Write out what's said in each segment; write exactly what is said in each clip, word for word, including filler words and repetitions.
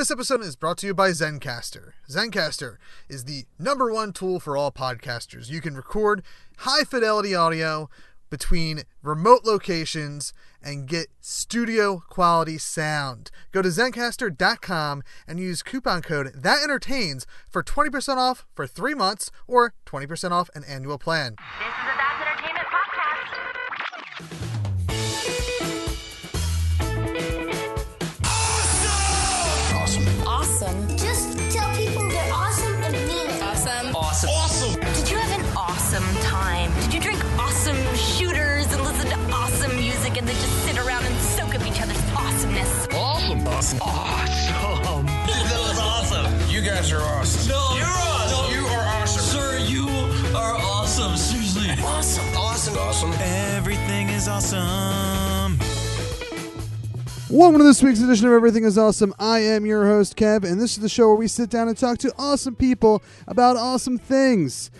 This episode is brought to you by Zencastr. Zencastr is the number one tool for all podcasters. You can record high-fidelity audio between remote locations and get studio-quality sound. Go to Zencastr dot com and use coupon code THATENTERTAINS for twenty percent off for three months or twenty percent off an annual plan. This is a That's Entertainment podcast. Awesome. Awesome. That was awesome. You guys are awesome. No, you're awesome. No, you are awesome. Sir, you are awesome. Seriously. Awesome. Awesome. Awesome. Everything is awesome. Welcome to this week's edition of Everything is Awesome. I am your host, Kev, and this is the show where we sit down and talk to awesome people about awesome things.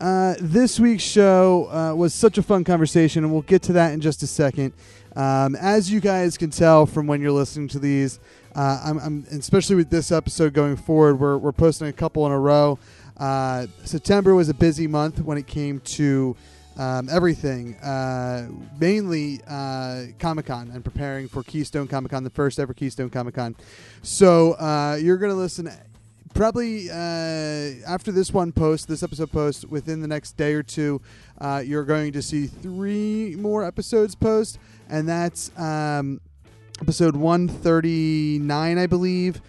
Uh, this week's show uh, was such a fun conversation, and we'll get to that in just a second. Um, as you guys can tell from when you're listening to these, uh, I'm, I'm especially with this episode going forward, we're, we're posting a couple in a row. Uh, September was a busy month when it came to um, everything, uh, mainly uh, Comic-Con and preparing for Keystone Comic-Con, the first ever Keystone Comic-Con. So uh, you're going to listen probably uh, after this one post, this episode post, within the next day or two, uh, you're going to see three more episodes post. And that's um, episode one thirty-nine, I believe,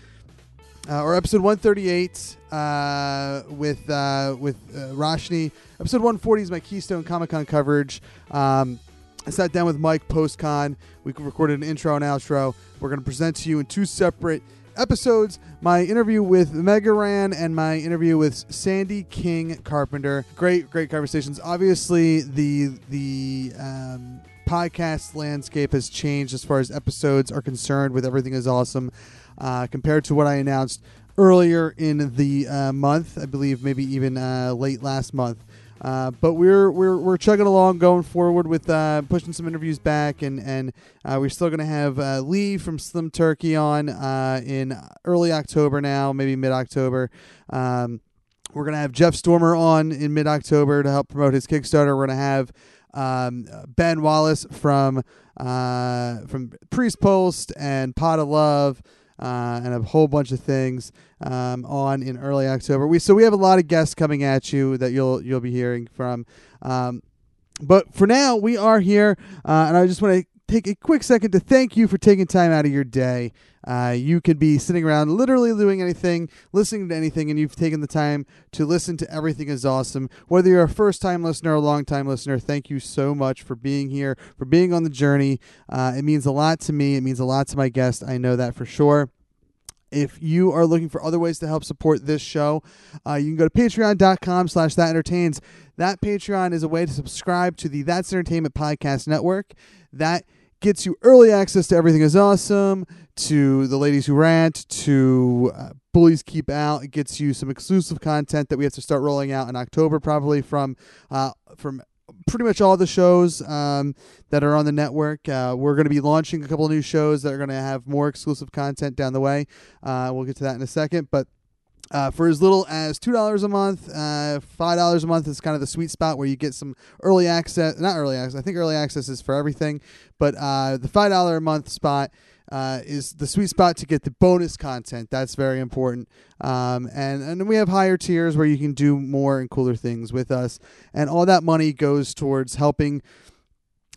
uh, or episode one thirty-eight uh, with uh, with uh, Roshni. Episode one forty is my Keystone Comic-Con coverage. Um, I sat down with Mike post-con. We recorded an intro and outro. We're going to present to you in two separate episodes my interview with Megaran and my interview with Sandy King Carpenter. Great, great conversations. Obviously, the the... Um, podcast landscape has changed as far as episodes are concerned with Everything is Awesome uh, compared to what I announced earlier in the uh, month, I believe maybe even uh, late last month. Uh, but we're we're we're chugging along, going forward with uh, pushing some interviews back, and and uh, we're still going to have uh, Lee from Slim Turkey on uh, in early October now, maybe mid-October. Um, we're going to have Jeff Stormer on in mid-October to help promote his Kickstarter. We're going to have Um, Ben Wallace from uh, from Priest Post and Pot of Love uh, and a whole bunch of things um, on in early October. We so we have a lot of guests coming at you that you'll you'll be hearing from. Um, but for now, we are here, uh, and I just want to take a quick second to thank you for taking time out of your day. Uh, you could be sitting around literally doing anything, listening to anything, and you've taken the time to listen to Everything is Awesome. Whether you're a first-time listener or a long-time listener, thank you so much for being here, for being on the journey. Uh, it means a lot to me. It means a lot to my guests. I know that for sure. If you are looking for other ways to help support this show, uh, you can go to patreon.com slash that entertains. That Patreon is a way to subscribe to the That's Entertainment Podcast Network. That gets you early access to Everything is Awesome, to The Ladies Who Rant, to uh, Bullies Keep Out. It gets you some exclusive content that we have to start rolling out in October, probably from uh, from pretty much all the shows um, that are on the network. Uh, we're going to be launching a couple of new shows that are going to have more exclusive content down the way. Uh, we'll get to that in a second, but Uh, for as little as two dollars a month, uh, five dollars a month is kind of the sweet spot where you get some early access. Not early access. I think early access is for everything. But uh, the five dollars a month spot uh, is the sweet spot to get the bonus content. That's very important. Um, and, and then we have higher tiers where you can do more and cooler things with us. And all that money goes towards helping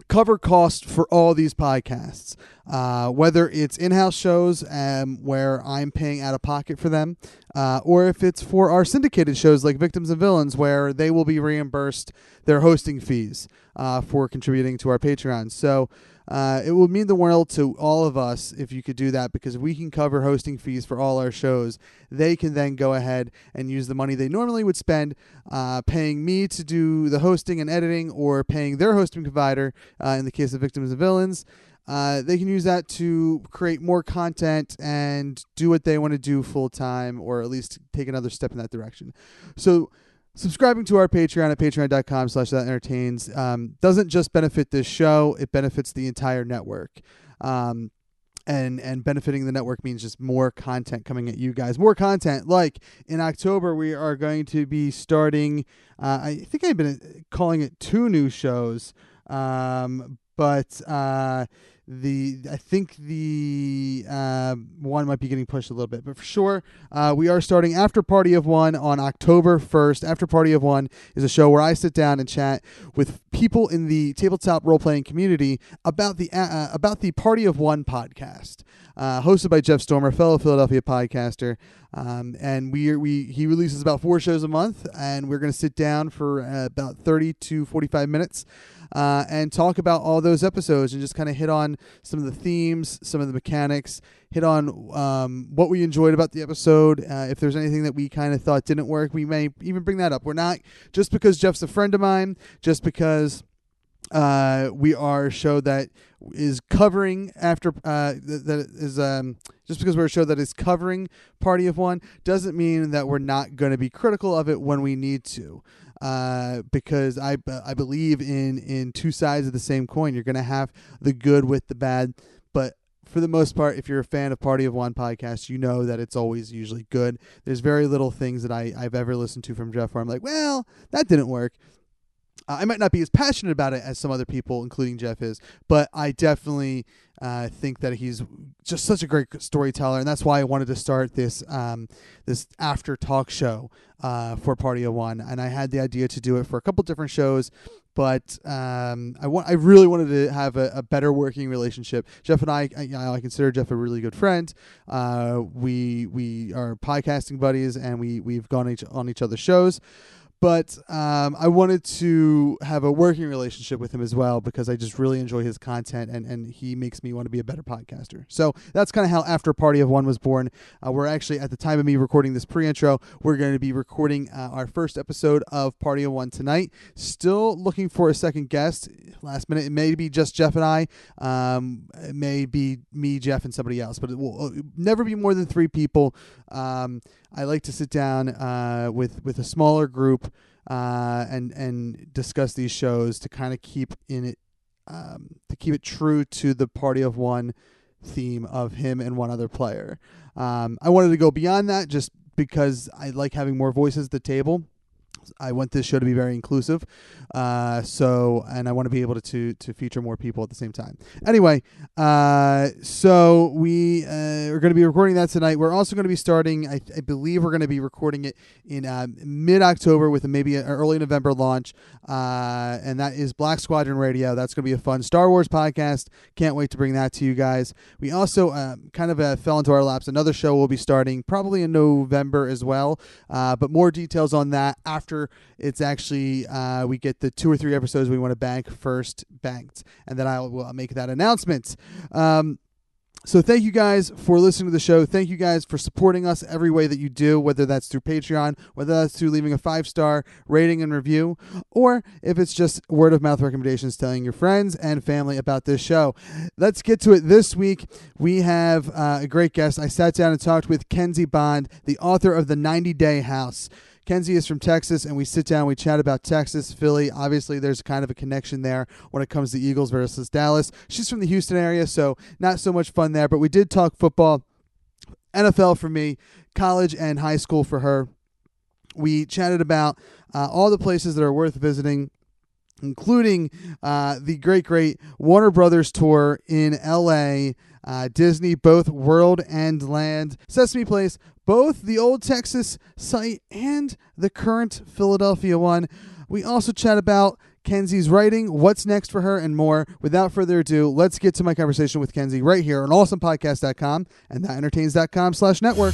cover cost for all these podcasts, uh, whether it's in-house shows um, where I'm paying out of pocket for them, uh, or if it's for our syndicated shows like Victims and Villains, where they will be reimbursed their hosting fees uh, for contributing to our Patreon. So uh, it will mean the world to all of us if you could do that, because if we can cover hosting fees for all our shows, they can then go ahead and use the money they normally would spend uh, paying me to do the hosting and editing, or paying their hosting provider uh, in the case of Victims and Villains. Uh, they can use that to create more content and do what they want to do full time, or at least take another step in that direction. So subscribing to our Patreon at patreon.com slash that entertains um, doesn't just benefit this show. It benefits the entire network. Um, and and benefiting the network means just more content coming at you guys. More content. Like in October, we are going to be starting, uh, I think I've been calling it two new shows, um, but uh, the I think the uh, one might be getting pushed a little bit. But for sure, uh, we are starting After Party of One on October first. After Party of One is a show where I sit down and chat with people in the tabletop role-playing community about the uh, about the Party of One podcast, uh, hosted by Jeff Stormer, fellow Philadelphia podcaster. Um, and we we he releases about four shows a month, and we're going to sit down for uh, about thirty to forty-five minutes uh, and talk about all those episodes and just kind of hit on some of the themes, some of the mechanics, hit on um, what we enjoyed about the episode. Uh, if there's anything that we kind of thought didn't work, we may even bring that up. We're not, just because Jeff's a friend of mine, just because uh, we are a show that is covering after uh, that is um, just because we're a show that is covering Party of One doesn't mean that we're not going to be critical of it when we need to, uh, because I I believe in in two sides of the same coin. You're going to have the good with the bad, but for the most part, if you're a fan of Party of One podcast, you know that it's always usually good. There's very little things that I I've ever listened to from Jeff where I'm like, well, that didn't work. Uh, I might not be as passionate about it as some other people, including Jeff, is, but I definitely uh, think that he's just such a great storyteller, and that's why I wanted to start this um, this after talk show uh, for Party of One. And I had the idea to do it for a couple different shows, but um, I want I really wanted to have a, a better working relationship. Jeff and I, I, you know, I consider Jeff a really good friend. Uh, we we are podcasting buddies, and we we've gone each, on each other's shows. But um, I wanted to have a working relationship with him as well, because I just really enjoy his content, and, and he makes me want to be a better podcaster. So that's kind of how After Party of One was born. Uh, we're actually, at the time of me recording this pre-intro, we're going to be recording uh, our first episode of Party of One tonight. Still looking for a second guest. Last minute, it may be just Jeff and I. Um, it may be me, Jeff, and somebody else. But it will never be more than three people. Um, I like to sit down uh, with, with a smaller group uh, and and discuss these shows to kind of keep in it um, to keep it true to the Party of One theme of him and one other player. Um, I wanted to go beyond that just because I like having more voices at the table. I want this show to be very inclusive, uh, so and I want to be able to, to to feature more people at the same time. Anyway, uh, so we uh, are going to be recording that tonight. We're also going to be starting, I, I believe we're going to be recording it in uh, mid-October with a maybe an early November launch, uh, and that is Black Squadron Radio. That's going to be a fun Star Wars podcast. Can't wait to bring that to you guys. We also uh, kind of uh, fell into our laps. Another show we'll be starting probably in November as well, uh, but more details on that after it's actually uh, we get the two or three episodes we want to bank first banked, and then I will make that announcement. Um, so thank you guys for listening to the show. Thank you guys for supporting us every way that you do, whether that's through Patreon, whether that's through leaving a five-star rating and review, or if it's just word-of-mouth recommendations telling your friends and family about this show. Let's get to it. This week, we have uh, a great guest. I sat down and talked with Kenzie Bond, the author of The ninety day house. Kenzie is from Texas, and we sit down, we chat about Texas, Philly. Obviously, there's kind of a connection there when it comes to Eagles versus Dallas. She's from the Houston area, so not so much fun there, but we did talk football, N F L for me, college and high school for her. We chatted about uh, all the places that are worth visiting, including uh, the great, great Warner Brothers tour in L A, uh, Disney, both World and Land, Sesame Place, both the old Texas site and the current Philadelphia one. We also chat about Kenzie's writing, what's next for her, and more. Without further ado, let's get to my conversation with Kenzie right here on awesome podcast dot com and that entertains dot com slash network.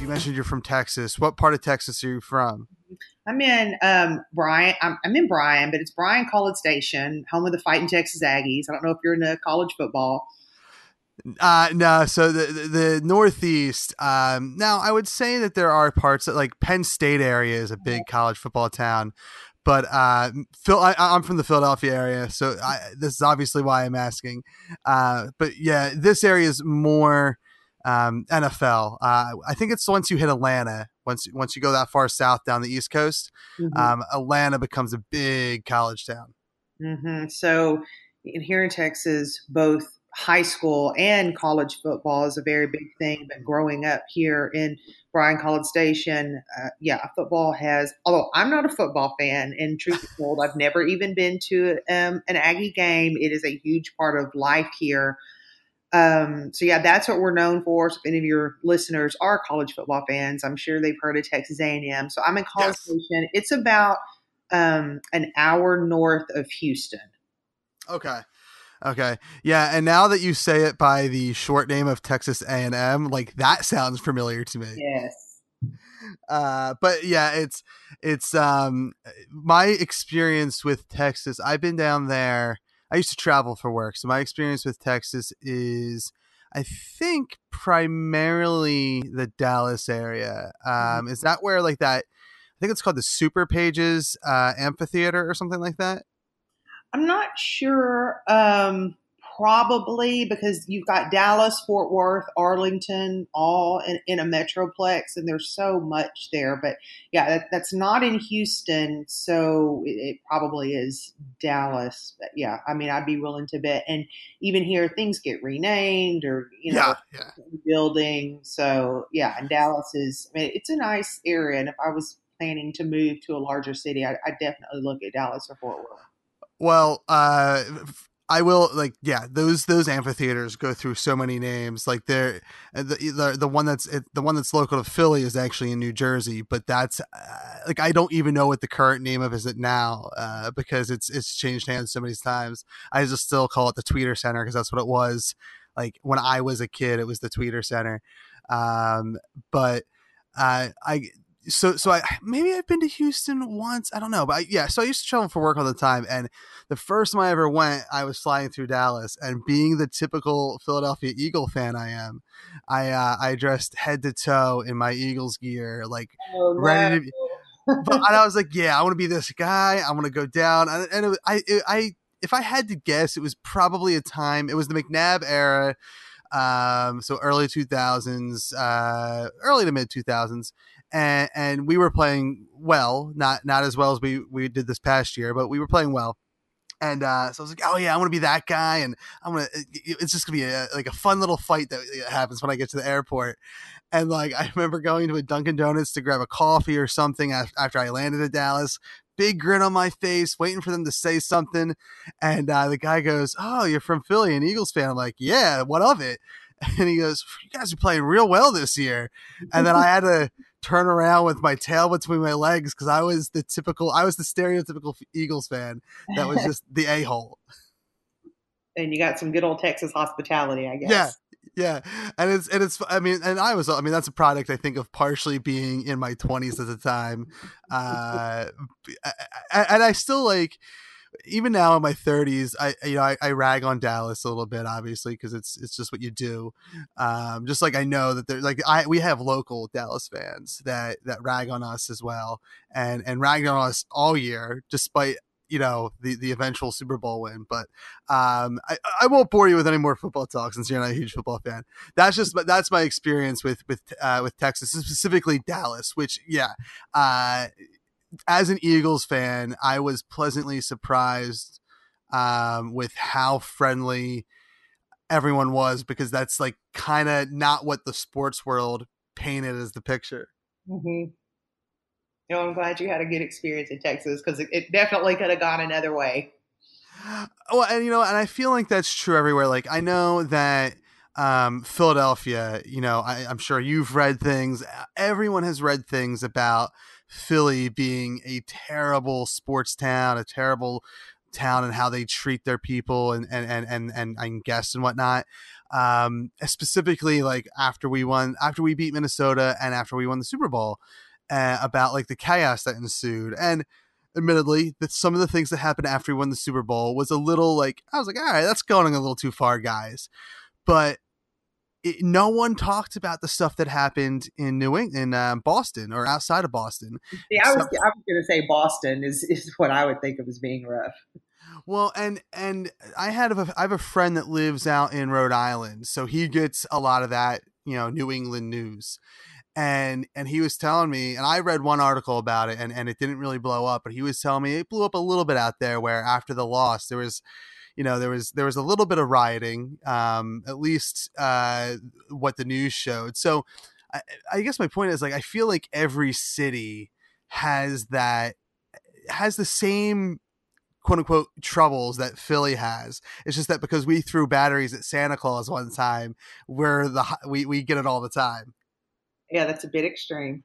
You mentioned you're from Texas. What part of Texas are you from? I'm in um, Bryan. I'm, I'm in Bryan, but it's Bryan College Station, home of the Fighting Texas Aggies. I don't know if you're into college football. Uh, no, so the, the the Northeast. Um, now I would say that there are parts that, like, Penn State area is a big college football town, but uh, Phil, I, I'm from the Philadelphia area, so I, this is obviously why I'm asking. Uh, but yeah, this area is more um, N F L. Uh, I think it's once you hit Atlanta, once once you go that far south down the East Coast, mm-hmm. um, Atlanta becomes a big college town. Mm-hmm. So in here in Texas, both high school and college football is a very big thing. But growing up here in Bryan College Station, uh, yeah, football has, although I'm not a football fan, and truth be told, I've never even been to um, an Aggie game. It is a huge part of life here. Um, so, yeah, that's what we're known for. So if any of your listeners are college football fans, I'm sure they've heard of Texas A and M. So I'm in College yes. Station. It's about um, an hour north of Houston. Okay. Okay. Yeah. And now that you say it by the short name of Texas A and M, like that sounds familiar to me. Yes. Uh, but yeah, it's, it's um, my experience with Texas. I've been down there. I used to travel for work. So my experience with Texas is, I think, primarily the Dallas area. Um, is that where like that, I think it's called the Super Pages uh, amphitheater or something like that? I'm not sure. Um, probably, because you've got Dallas, Fort Worth, Arlington, all in, in a metroplex, and there's so much there. But yeah, that, that's not in Houston, so it, it probably is Dallas. But yeah, I mean, I'd be willing to bet. And even here, things get renamed or you know, yeah, yeah. building. So yeah, and Dallas is. I mean, it's a nice area, and if I was planning to move to a larger city, I, I'd definitely look at Dallas or Fort Worth. Well, uh, I will like, yeah, those, those amphitheaters go through so many names. Like they're the, the, the one that's, the one that's local to Philly is actually in New Jersey, but that's uh, like, I don't even know what the current name of is it now, uh, because it's, it's changed hands so many times. I just still call it the Tweeter Center. Cause that's what it was. Like when I was a kid, it was the Tweeter Center. Um, but, uh, I, So, so I, maybe I've been to Houston once, I don't know, but I, yeah. So I used to travel for work all the time. And the first time I ever went, I was flying through Dallas, and being the typical Philadelphia Eagle fan I am, I, uh, I dressed head to toe in my Eagles gear, like oh, ready to be, but and I was like, yeah, I want to be this guy. I want to go down. And, and it, I, it, I, if I had to guess, it was probably a time, it was the McNabb era. Um, so early two thousands, uh, early to mid two thousands. And, and we were playing well, not not as well as we, we did this past year, but we were playing well. And uh, so I was like, oh, yeah, I want to be that guy. And I'm going to it's just going to be a, like a fun little fight that happens when I get to the airport. And like I remember going to a Dunkin' Donuts to grab a coffee or something after I landed in Dallas. Big grin on my face, waiting for them to say something. And uh, the guy goes, oh, you're from Philly, an Eagles fan. I'm like, yeah, what of it? And he goes, you guys are playing real well this year. And then I had to turn around with my tail between my legs because I was the typical, I was the stereotypical Eagles fan that was just the a-hole. And you got some good old Texas hospitality, I guess. Yeah. Yeah. And it's, and it's, I mean, and I was, I mean, that's a product I think of partially being in my twenties at the time. Uh, and I still like, even now in my thirties, I, you know, I, I rag on Dallas a little bit, obviously, cause it's, it's just what you do. Um, just like, I know that there's like, I, we have local Dallas fans that, that rag on us as well. And, and ragged on us all year, despite, you know, the, the eventual Super Bowl win. But um, I, I won't bore you with any more football talk since you're not a huge football fan. That's just, that's my experience with, with, uh, with Texas, specifically Dallas, which yeah. Uh, As an Eagles fan, I was pleasantly surprised um, with how friendly everyone was, because that's like kind of not what the sports world painted as the picture. Mm-hmm. You know, I'm glad you had a good experience in Texas, because it, it definitely could have gone another way. Well, and you know, and I feel like that's true everywhere. Like I know that um, Philadelphia, you know, I, I'm sure you've read things. Everyone has read things about Philly being a terrible sports town, a terrible town, and how they treat their people and and and and and, and guests and whatnot. Um, specifically, like after we won, after we beat Minnesota, and after we won the Super Bowl, uh, about like the chaos that ensued. And admittedly, that some of the things that happened after we won the Super Bowl was a little like I was like, all right, that's going a little too far, guys. But It, no one talked about the stuff that happened in New England, in um, Boston, or outside of Boston. Yeah, I was, so, I was going to say Boston is, is what I would think of as being rough. Well, and and I had a, I have a friend that lives out in Rhode Island, so he gets a lot of that, you know, New England news. And and he was telling me, and I read one article about it, and and it didn't really blow up, but he was telling me it blew up a little bit out there, where after the loss, there was, you know, there was there was a little bit of rioting, um, at least uh, what the news showed. So I, I guess my point is, like, I feel like every city has that has the same quote unquote troubles that Philly has. It's just that because we threw batteries at Santa Claus one time, we're the we, we get it all the time. Yeah, that's a bit extreme.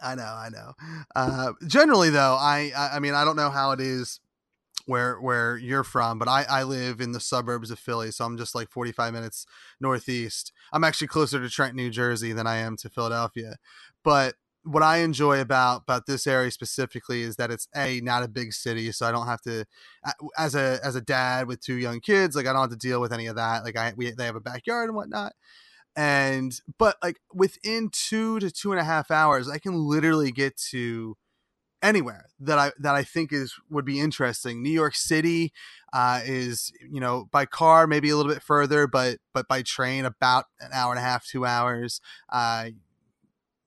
I know, I know. Uh, generally, though, I, I mean, I don't know how it is where where you're from, but I, I live in the suburbs of Philly, so I'm just like forty-five minutes northeast. I'm actually closer to Trenton, New Jersey than I am to Philadelphia. But what I enjoy about about this area specifically is that it's a not a big city, so I don't have to, as a as a dad with two young kids, like I don't have to deal with any of that. Like I we they have a backyard and whatnot. And, but like within two to two and a half hours, I can literally get to anywhere that I, that I think is, would be interesting. New York City, uh, is, you know, by car, maybe a little bit further, but, but by train about an hour and a half, two hours, uh,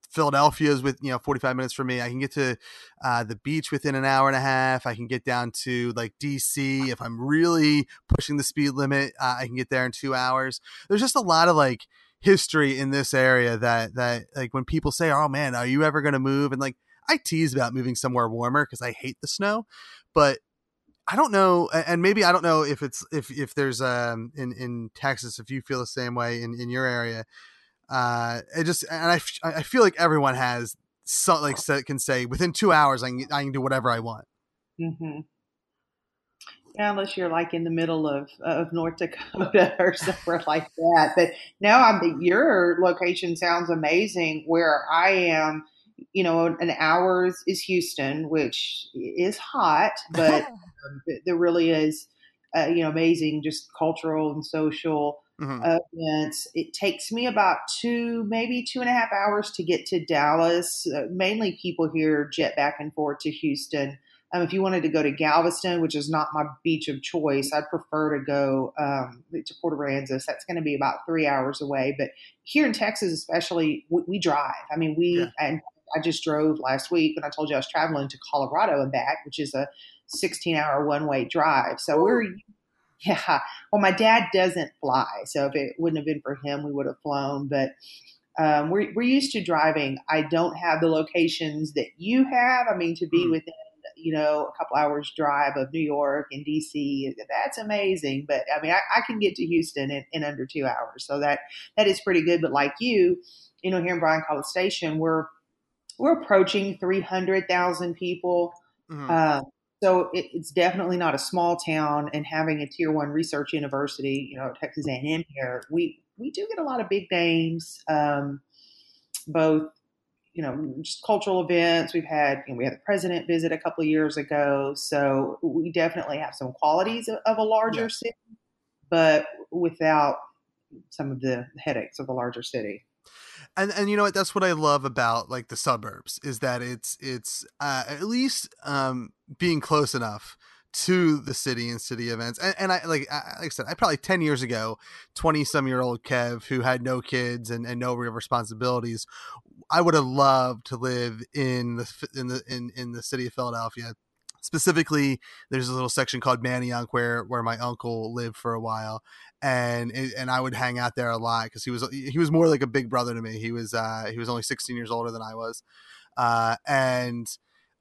Philadelphia is with, you know, forty-five minutes for me. I can get to uh, the beach within an hour and a half. I can get down to like D C if I'm really pushing the speed limit. Uh, I can get there in two hours. There's just a lot of like history in this area that, that like when people say, oh man, are you ever going to move? And like, I tease about moving somewhere warmer because I hate the snow, but I don't know. And maybe, I don't know if it's, if, if there's um in, in Texas, if you feel the same way in, in your area. Uh, it just, and I, I feel like everyone has something like so can say within two hours, I can, I can do whatever I want. Mm-hmm. Yeah, unless you're like in the middle of, of North Dakota or somewhere like that. But no, I'm, your location sounds amazing. Where I am, you know, an hour's is Houston, which is hot, but um, there really is, uh, you know, amazing, just cultural and social Mm-hmm. events. It takes me about two, maybe two and a half hours to get to Dallas. Uh, mainly people here jet back and forth to Houston. Um, if you wanted to go to Galveston, which is not my beach of choice, I'd prefer to go um, to Port Aransas. That's going to be about three hours away. But here in Texas, especially, we, we drive. I mean, we, yeah. and I just drove last week when I told you I was traveling to Colorado and back, which is a sixteen hour one way drive. So we're Yeah. Well, my dad doesn't fly. So if it wouldn't have been for him, we would have flown. But um, we're, we're used to driving. I don't have the locations that you have. I mean, to be mm-hmm. within, you know, a couple hours drive of New York and D C, that's amazing. But I mean, I, I can get to Houston in, in under two hours. So that, that is pretty good. But like you, you know, here in Bryan College Station, we're, we're approaching three hundred thousand people. Mm-hmm. Um, So it, it's definitely not a small town, and having a tier one research university, you know, Texas A and M here, we, we do get a lot of big names, um, both, you know, just cultural events. We've had, you know, we had the president visit a couple of years ago. So we definitely have some qualities of, of a larger yeah. city, but without some of the headaches of a larger city. And and you know what, that's what I love about like the suburbs is that it's, it's uh, at least um, being close enough to the city and city events. And, and I, like, I, like I said, I probably ten years ago, twenty some year old Kev who had no kids and, and no real responsibilities. I would have loved to live in the, in the, in, in the city of Philadelphia. Specifically, there's a little section called Manayunk where where my uncle lived for a while, and and I would hang out there a lot because he was he was more like a big brother to me. He was uh, he was only sixteen years older than I was, uh, and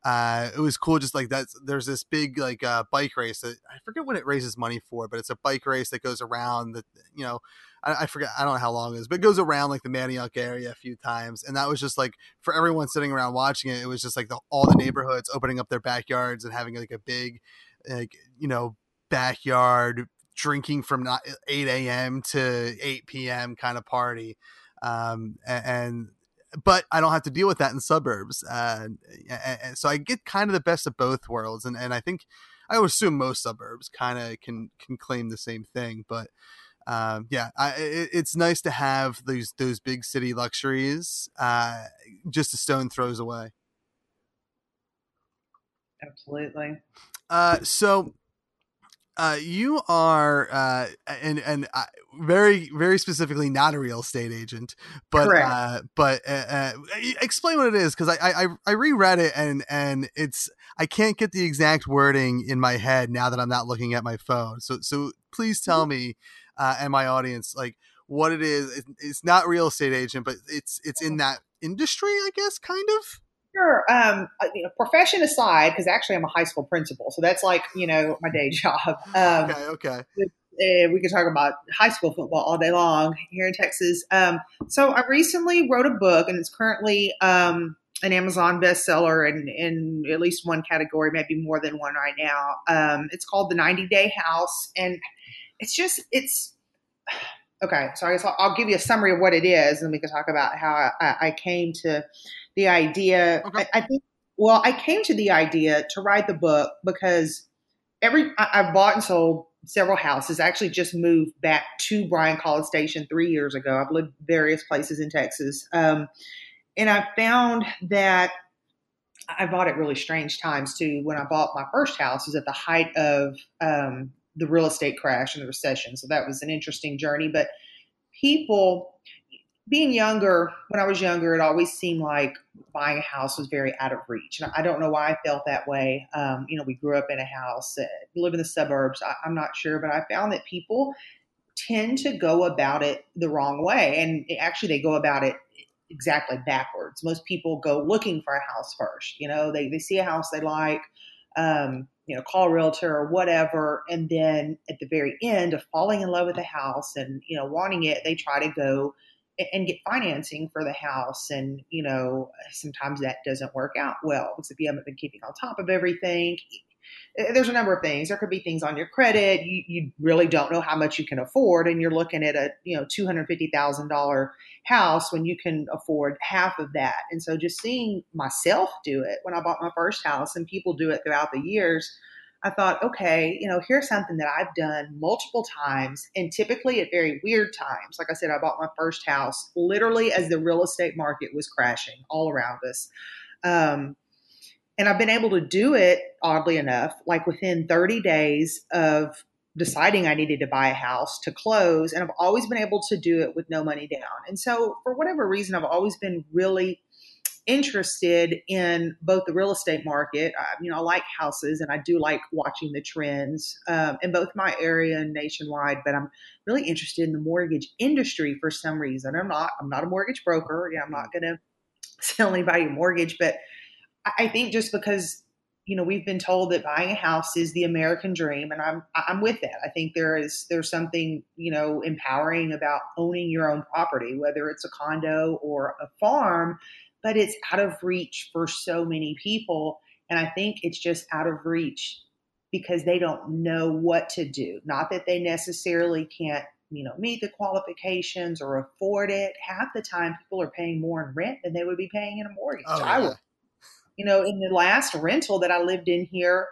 uh, it was cool. Just like that, there's this big like uh, bike race that I forget what it raises money for, but it's a bike race that goes around the you know I, I forget I don't know how long it is, but it goes around like the Manayunk area a few times, and that was just like for everyone sitting around watching it. It was just like the, all the neighborhoods opening up their backyards and having like a big like you know backyard drinking from eight a.m. to eight p.m. kind of party, um, and. and but I don't have to deal with that in suburbs. Uh, and, and so I get kind of the best of both worlds. And, and I think I would assume most suburbs kind of can, can claim the same thing, but um, yeah, I, it, it's nice to have those, those big city luxuries uh, just a stone throws away. Absolutely. Uh, so uh, you are, uh, and and uh, very very specifically not a real estate agent, but uh, but uh, uh, explain what it is, because I, I I reread it and and it's I can't get the exact wording in my head now that I'm not looking at my phone. So so please tell mm-hmm. me uh, and my audience like what it is. It, it's not real estate agent, but it's it's in that industry, I guess, kind of. Sure. Um, you know, profession aside, because actually I'm a high school principal, so that's like, you know, my day job. Um, okay, okay. Uh, we could talk about high school football all day long here in Texas. Um, so I recently wrote a book, and it's currently um, an Amazon bestseller in, in at least one category, maybe more than one right now. Um, it's called The ninety Day House, and it's just it's okay. So I guess I'll, I'll give you a summary of what it is, and we can talk about how I, I came to. The idea, okay. I, I think, well, I came to the idea to write the book because every I, I've bought and sold several houses. I actually just moved back to Bryan College Station three years ago. I've lived various places in Texas. Um, and I found that I bought at really strange times too. When I bought my first house, it was at the height of um, the real estate crash and the recession. So that was an interesting journey. But people... Being younger, when I was younger, it always seemed like buying a house was very out of reach. And I don't know why I felt that way. Um, you know, we grew up in a house, uh, live in the suburbs. I, I'm not sure, but I found that people tend to go about it the wrong way. And it, actually, they go about it exactly backwards. Most people go looking for a house first. You know, they, they see a house they like, um, you know, call a realtor or whatever. And then at the very end of falling in love with a house and, you know, wanting it, they try to go and get financing for the house. And, you know, sometimes that doesn't work out well because if you haven't been keeping on top of everything, there's a number of things. There could be things on your credit. You, you really don't know how much you can afford. And you're looking at a, you know, two hundred fifty thousand dollars house when you can afford half of that. And so just seeing myself do it when I bought my first house and people do it throughout the years, I thought, okay, you know, here's something that I've done multiple times and typically at very weird times. Like I said, I bought my first house literally as the real estate market was crashing all around us. Um, and I've been able to do it, oddly enough, like within thirty days of deciding I needed to buy a house to close. And I've always been able to do it with no money down. And so for whatever reason, I've always been really interested in both the real estate market. I, you know, I like houses and I do like watching the trends um, in both my area and nationwide, but I'm really interested in the mortgage industry for some reason. I'm not, I'm not a mortgage broker. Yeah, I'm not going to sell anybody a mortgage, but I think just because, you know, we've been told that buying a house is the American dream, and I'm, I'm with that. I think there is, there's something, you know, empowering about owning your own property, whether it's a condo or a farm. But it's out of reach for so many people. And I think it's just out of reach because they don't know what to do. Not that they necessarily can't, you know, meet the qualifications or afford it. Half the time people are paying more in rent than they would be paying in a mortgage. Oh, yeah. I would, you know, in the last rental that I lived in here,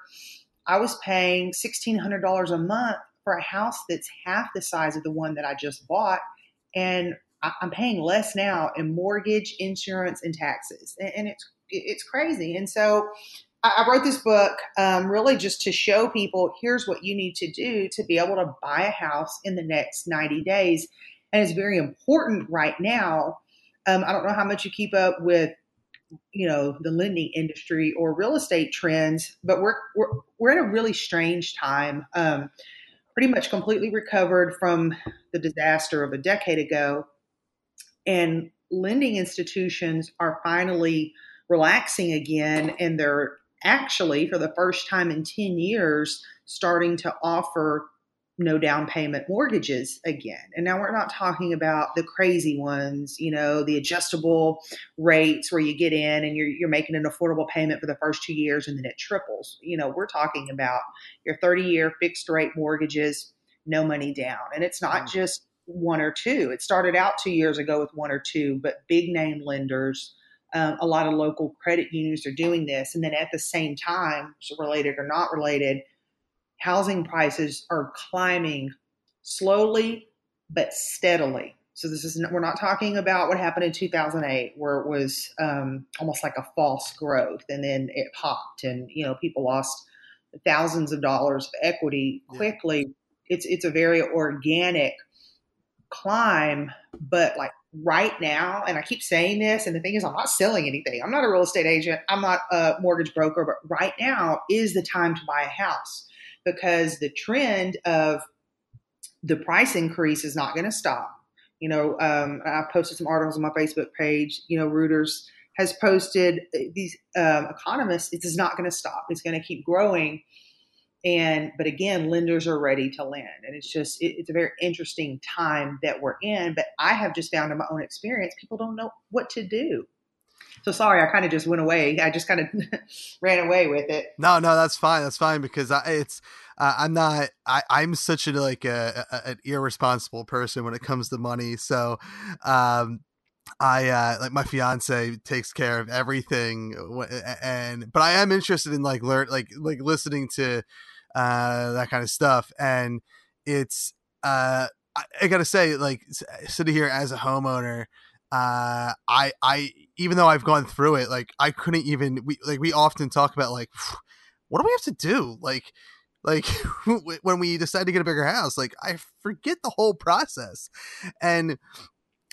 I was paying sixteen hundred dollars a month for a house that's half the size of the one that I just bought. And I'm paying less now in mortgage, insurance, and taxes. And it's, it's crazy. And so I wrote this book um, really just to show people, here's what you need to do to be able to buy a house in the next ninety days. And it's very important right now. Um, I don't know how much you keep up with, you know, the lending industry or real estate trends, but we're, we're, we're in a really strange time. Um, pretty much completely recovered from the disaster of a decade ago. And lending institutions are finally relaxing again, and they're actually, for the first time in ten years, starting to offer no down payment mortgages again. And now we're not talking about the crazy ones, you know, the adjustable rates where you get in and you're, you're making an affordable payment for the first two years and then it triples. You know, we're talking about your thirty-year fixed rate mortgages, no money down. And it's not mm-hmm. just one or two. It started out two years ago with one or two, but big name lenders, um, a lot of local credit unions are doing this. And then at the same time, so related or not related, housing prices are climbing slowly, but steadily. So this is, we're not talking about what happened in two thousand eight, where it was um, almost like a false growth and then it popped and, you know, people lost thousands of dollars of equity quickly. Yeah. It's it's a very organic climb, but like right now, and I keep saying this, and the thing is, I'm not selling anything. I'm not a real estate agent. I'm not a mortgage broker, but right now is the time to buy a house because the trend of the price increase is not going to stop. You know, um, I posted some articles on my Facebook page, you know, Reuters has posted these um, economists, it is not going to stop. It's going to keep growing. And, but again, lenders are ready to lend. And it's just, it, it's a very interesting time that we're in, but I have just found in my own experience, people don't know what to do. So sorry, I kind of just went away. I just kind of ran away with it. No, no, that's fine. That's fine. Because I, it's, uh, I'm not, I, I'm such a, like a, a, an irresponsible person when it comes to money. So, um, I, uh, like my fiance takes care of everything and, but I am interested in like, learn, like, like listening to, uh, that kind of stuff. And it's, uh, I, I gotta say, like sitting here as a homeowner, uh, I, I, even though I've gone through it, like I couldn't even, we, like, we often talk about like, what do we have to do? Like, like when we decide to get a bigger house, like I forget the whole process and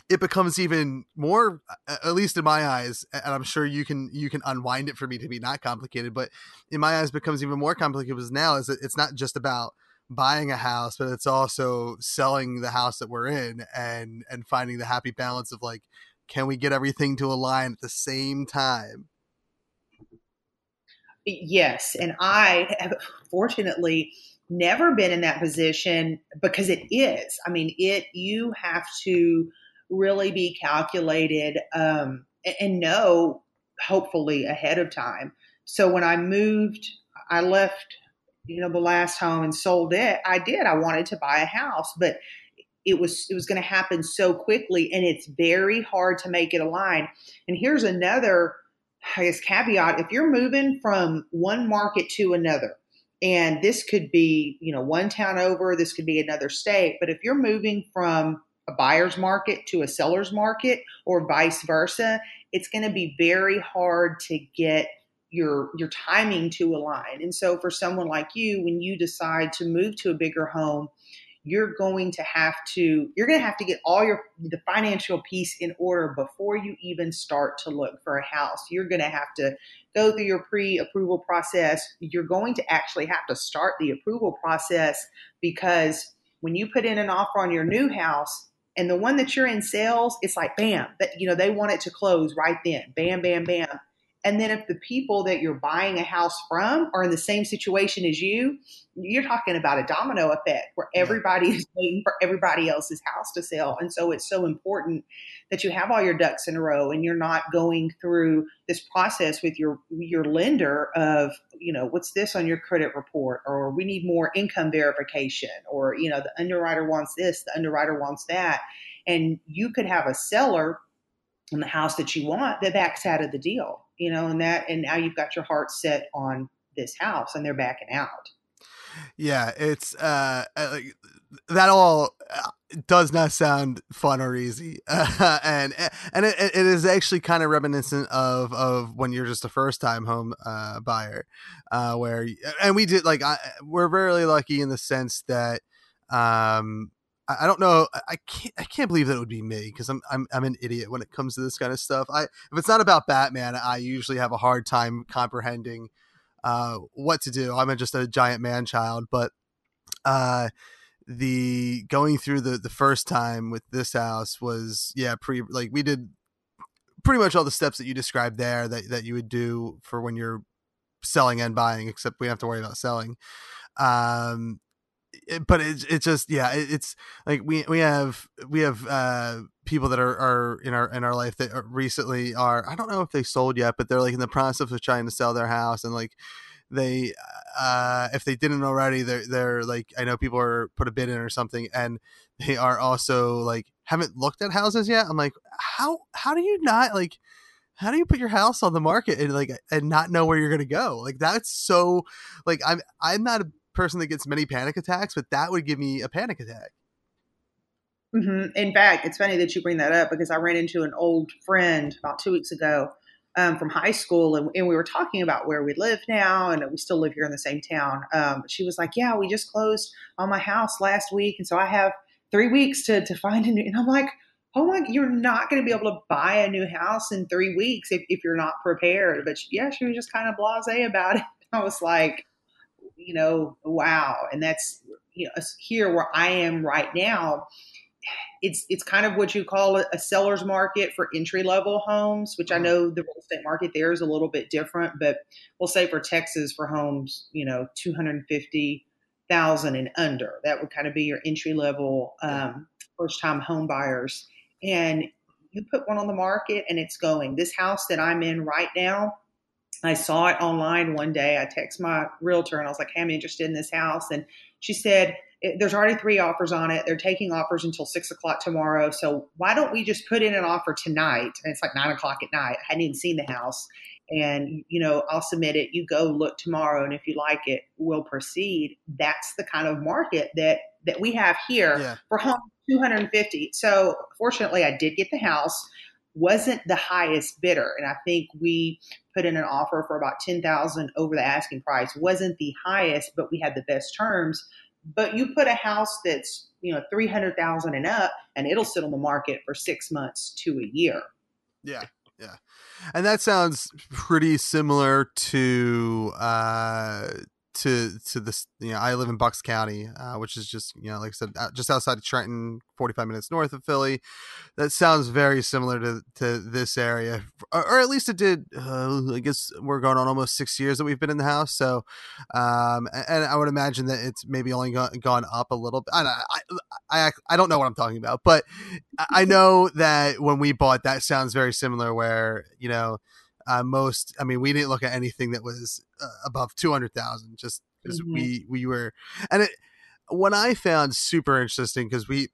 it becomes even more, at least in my eyes, and I'm sure you can you can unwind it for me to be not complicated, but in my eyes it becomes even more complicated because now is that it's not just about buying a house, but it's also selling the house that we're in and and finding the happy balance of like, can we get everything to align at the same time? Yes, and I have fortunately never been in that position because it is. I mean, it you have to really be calculated um, and know, hopefully ahead of time. So when I moved, I left, you know, the last home and sold it. I did. I wanted to buy a house, but it was it was going to happen so quickly, and it's very hard to make it align. And here's another, I guess, caveat: if you're moving from one market to another, and this could be, you know, one town over, this could be another state, but if you're moving from a buyer's market to a seller's market or vice versa, it's going to be very hard to get your your timing to align. And so for someone like you, when you decide to move to a bigger home, you're going to have to you're going to have to get all your the financial piece in order before you even start to look for a house. You're going to have to go through your pre-approval process. You're going to actually have to start the approval process because when you put in an offer on your new house, and the one that you're in sales, it's like, bam, that, you know, they want it to close right then, bam, bam, bam. And then if the people that you're buying a house from are in the same situation as you, you're talking about a domino effect where everybody is waiting for everybody else's house to sell. And so it's so important that you have all your ducks in a row and you're not going through this process with your, your lender of, you know, what's this on your credit report, or we need more income verification, or, you know, the underwriter wants this, the underwriter wants that. And you could have a seller in the house that you want that backs out of the deal. You know, and that, and now you've got your heart set on this house and they're backing out. Yeah. It's, uh, like, that all does not sound fun or easy. Uh, and, and it, it is actually kind of reminiscent of, of when you're just a first time home, uh, buyer, uh, where, and we did like, I, we're very lucky in the sense that, um, I don't know. I can't. I can't believe that it would be me because I'm. I'm. I'm an idiot when it comes to this kind of stuff. I. If it's not about Batman, I usually have a hard time comprehending uh, what to do. I'm just a giant man child. But uh, the going through the the first time with this house was yeah. Pre like we did pretty much all the steps that you described there that that you would do for when you're selling and buying. Except we don't have to worry about selling. Um. But it's it just yeah it, it's like we we have we have uh people that are are in our in our life that are recently are I don't know if they sold yet, but they're like in the process of trying to sell their house, and like they uh if they didn't already they're they're like I know people are put a bid in or something, and they are also like haven't looked at houses yet. I'm like how how do you not like how do you put your house on the market and like and not know where you're gonna go? Like that's so like I'm I'm not a person that gets many panic attacks, but that would give me a panic attack. Mm-hmm. In fact, it's funny that you bring that up because I ran into an old friend about two weeks ago um, from high school, and, and we were talking about where we live now, and we still live here in the same town. Um, she was like, yeah, we just closed on my house last week, and so I have three weeks to, to find a new, and I'm like, oh my, you're not going to be able to buy a new house in three weeks if, if you're not prepared. But she, yeah, she was just kind of blasé about it. I was like, you know, wow. And that's, you know, here where I am right now, it's, it's kind of what you call a, a seller's market for entry level homes, which I know the real estate market there is a little bit different, but we'll say for Texas, for homes, you know, two hundred fifty thousand and under, that would kind of be your entry level, um, first time home buyers. And you put one on the market and it's going. This house that I'm in right now, I saw it online one day. I text my realtor and I was like, hey, I'm interested in this house. And she said, there's already three offers on it. They're taking offers until six o'clock tomorrow. So why don't we just put in an offer tonight? And it's like nine o'clock at night. I hadn't even seen the house. And, you know, I'll submit it. You go look tomorrow. And if you like it, we'll proceed. That's the kind of market that, that we have here yeah. for home two hundred fifty. So fortunately, I did get the house. Wasn't the highest bidder. And I think we put in an offer for about ten thousand over the asking price. Wasn't the highest, but we had the best terms. But you put a house that's, you know, three hundred thousand and up, and it'll sit on the market for six months to a year. Yeah. Yeah. And that sounds pretty similar to, uh, to, to this, you know, I live in Bucks County, uh, which is just, you know, like I said, just outside of Trenton, forty-five minutes north of Philly. That sounds very similar to, to this area, or, or at least it did. Uh, I guess we're going on almost six years that we've been in the house. So, um, and I would imagine that it's maybe only go- gone up a little bit. I don't, I, I, I don't know what I'm talking about, but I know that when we bought, that sounds very similar where, you know, Uh, most, I mean, we didn't look at anything that was uh, above two hundred thousand, just because mm-hmm. we, we were, and it, what I found super interesting, because we, you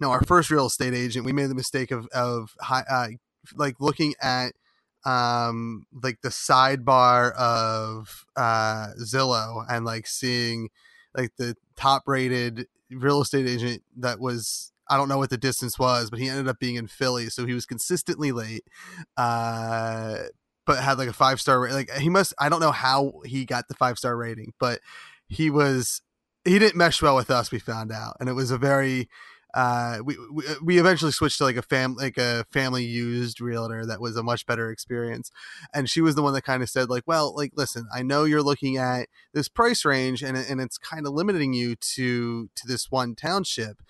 know, our first real estate agent, we made the mistake of, of high, uh, like looking at, um, like the sidebar of, uh, Zillow and like seeing like the top rated real estate agent that was, I don't know what the distance was, but he ended up being in Philly. So he was consistently late. Uh, but had like a five-star, like he must, I don't know how he got the five-star rating, but he was, he didn't mesh well with us. We found out. And it was a very, uh, we, we, we eventually switched to like a fam, like a family used realtor. That was a much better experience. And she was the one that kind of said like, well, like, listen, I know you're looking at this price range and and it's kind of limiting you to, to this one township.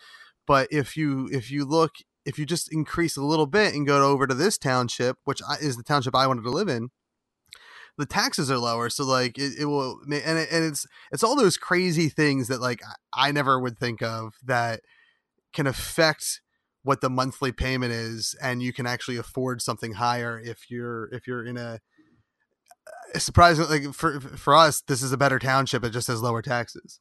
But if you, if you look, if you just increase a little bit and go over to this township, which is the township I wanted to live in, the taxes are lower. So like it, it will, and, it, and it's, it's all those crazy things that like I never would think of that can affect what the monthly payment is. And you can actually afford something higher if you're, if you're in a, surprisingly, like for, for us, this is a better township. It just has lower taxes.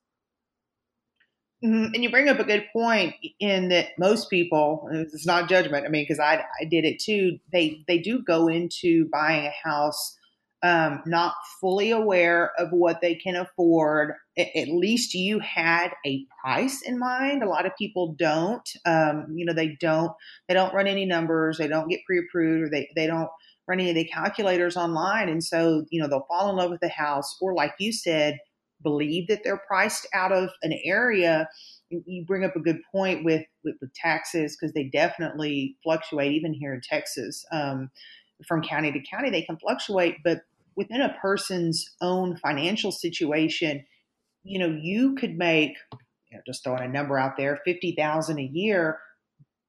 And you bring up a good point in that most people, and it's not judgment, I mean, because I, I did it too, they, they do go into buying a house um, not fully aware of what they can afford. At least you had a price in mind. A lot of people don't. Um, you know, they don't they don't run any numbers. They don't get pre-approved, or they, they don't run any of the calculators online. And so, you know, they'll fall in love with the house, or like you said, believe that they're priced out of an area. You bring up a good point with, with, with taxes, because they definitely fluctuate. Even here in Texas, um, from county to county, they can fluctuate, but within a person's own financial situation, you know, you could make, you know, just throwing a number out there, fifty thousand a year,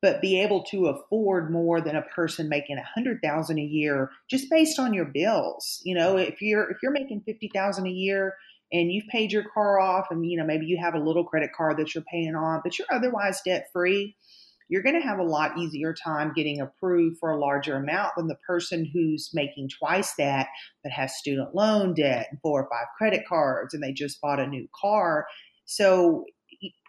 but be able to afford more than a person making a hundred thousand a year, just based on your bills. You know, if you're, if you're making fifty thousand a year, and you've paid your car off, and you know maybe you have a little credit card that you're paying on, but you're otherwise debt free, you're going to have a lot easier time getting approved for a larger amount than the person who's making twice that, but has student loan debt and four or five credit cards, and they just bought a new car. So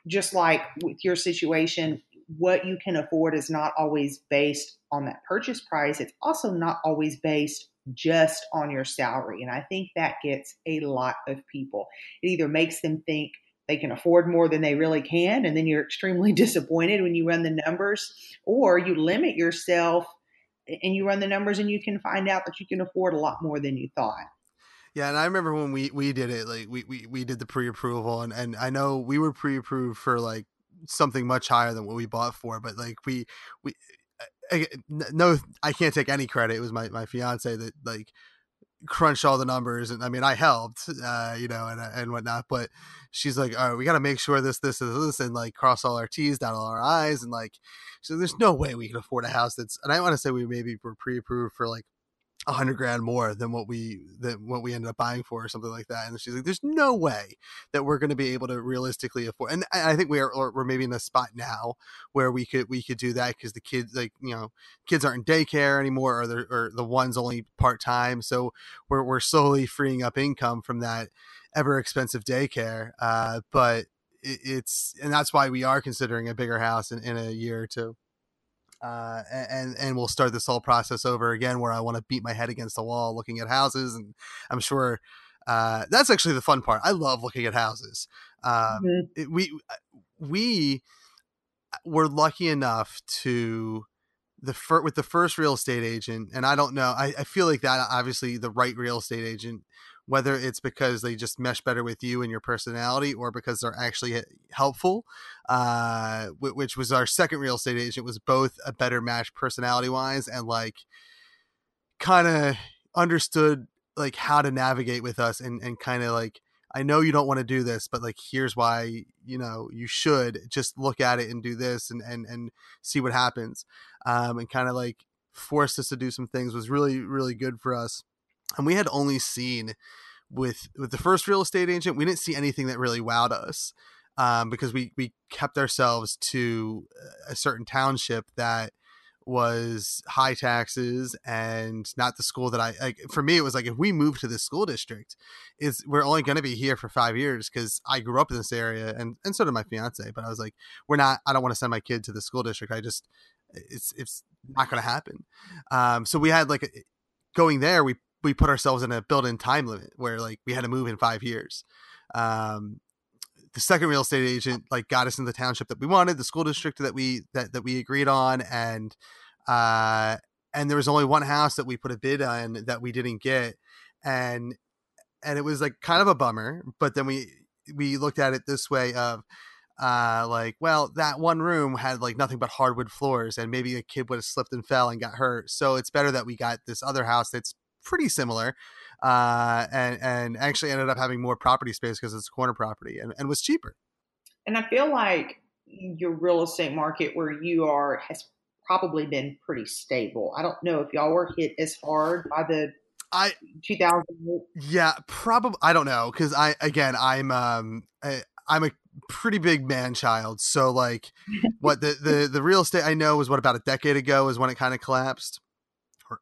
just like with your situation, what you can afford is not always based on that purchase price. It's also not always based just on your salary. And I think that gets a lot of people. It either makes them think they can afford more than they really can, and then you're extremely disappointed when you run the numbers, or you limit yourself and you run the numbers and you can find out that you can afford a lot more than you thought. Yeah. And I remember when we, we did it, like we, we, we did the pre-approval, and, and I know we were pre-approved for like something much higher than what we bought for, but like we, we, I, no, I can't take any credit. It was my, my fiance that like crunched all the numbers. And I mean, I helped, uh, you know, and, and whatnot, but she's like, all right, we got to make sure this, this is this, and like cross all our T's, down all our I's. And like, so there's no way we can afford a house that's, and I want to say we maybe were pre-approved for like a hundred grand more than what we, than what we ended up buying for or something like that. And she's like, there's no way that we're going to be able to realistically afford. And I think we are, or we're maybe in a spot now where we could, we could do that. Cause the kids, like, you know, kids aren't in daycare anymore, or they're, or the one's only part-time. So we're, we're slowly freeing up income from that ever expensive daycare. Uh, but it, it's, and that's why we are considering a bigger house in, in a year or two. Uh, and, and we'll start this whole process over again, where I want to beat my head against the wall looking at houses. And I'm sure, uh, that's actually the fun part. I love looking at houses. Um, mm-hmm. it, we, we were lucky enough to the fir- with the first real estate agent. And I don't know, I, I feel like that obviously the right real estate agent, whether it's because they just mesh better with you and your personality, or because they're actually helpful, uh, which was our second real estate agent, was both a better match personality wise and like kind of understood like how to navigate with us, and, and kind of like, I know you don't want to do this, but like, here's why, you know, you should just look at it and do this and, and, and see what happens. Um, and kind of like forced us to do some things, was really, really good for us. And we had only seen with with the first real estate agent, we didn't see anything that really wowed us, um, because we, we kept ourselves to a certain township that was high taxes and not the school that I like. For me, it was like, if we move to this school district, is we're only going to be here for five years because I grew up in this area, and, and so did my fiance. But I was like, we're not. I don't want to send my kid to the school district. I just it's it's not going to happen. Um, so we had like a, going there, we. we put ourselves in a built-in time limit where like we had to move in five years. Um, the second real estate agent like got us in the township that we wanted, the school district that we, that, that we agreed on. And, uh, and there was only one house that we put a bid on that we didn't get. And, and it was like kind of a bummer, but then we, we looked at it this way of, uh, like, well, that one room had like nothing but hardwood floors, and maybe a kid would have slipped and fell and got hurt. So it's better that we got this other house that's pretty similar, uh, and, and actually ended up having more property space because it's a corner property, and, and was cheaper. And I feel like your real estate market where you are has probably been pretty stable. I don't know if y'all were hit as hard by the I two thousand. Yeah, probably. I don't know. Cause I, again, I'm, um, I, I'm a pretty big man child. So like what the, the, the real estate I know was what about a decade ago is when it kind of collapsed.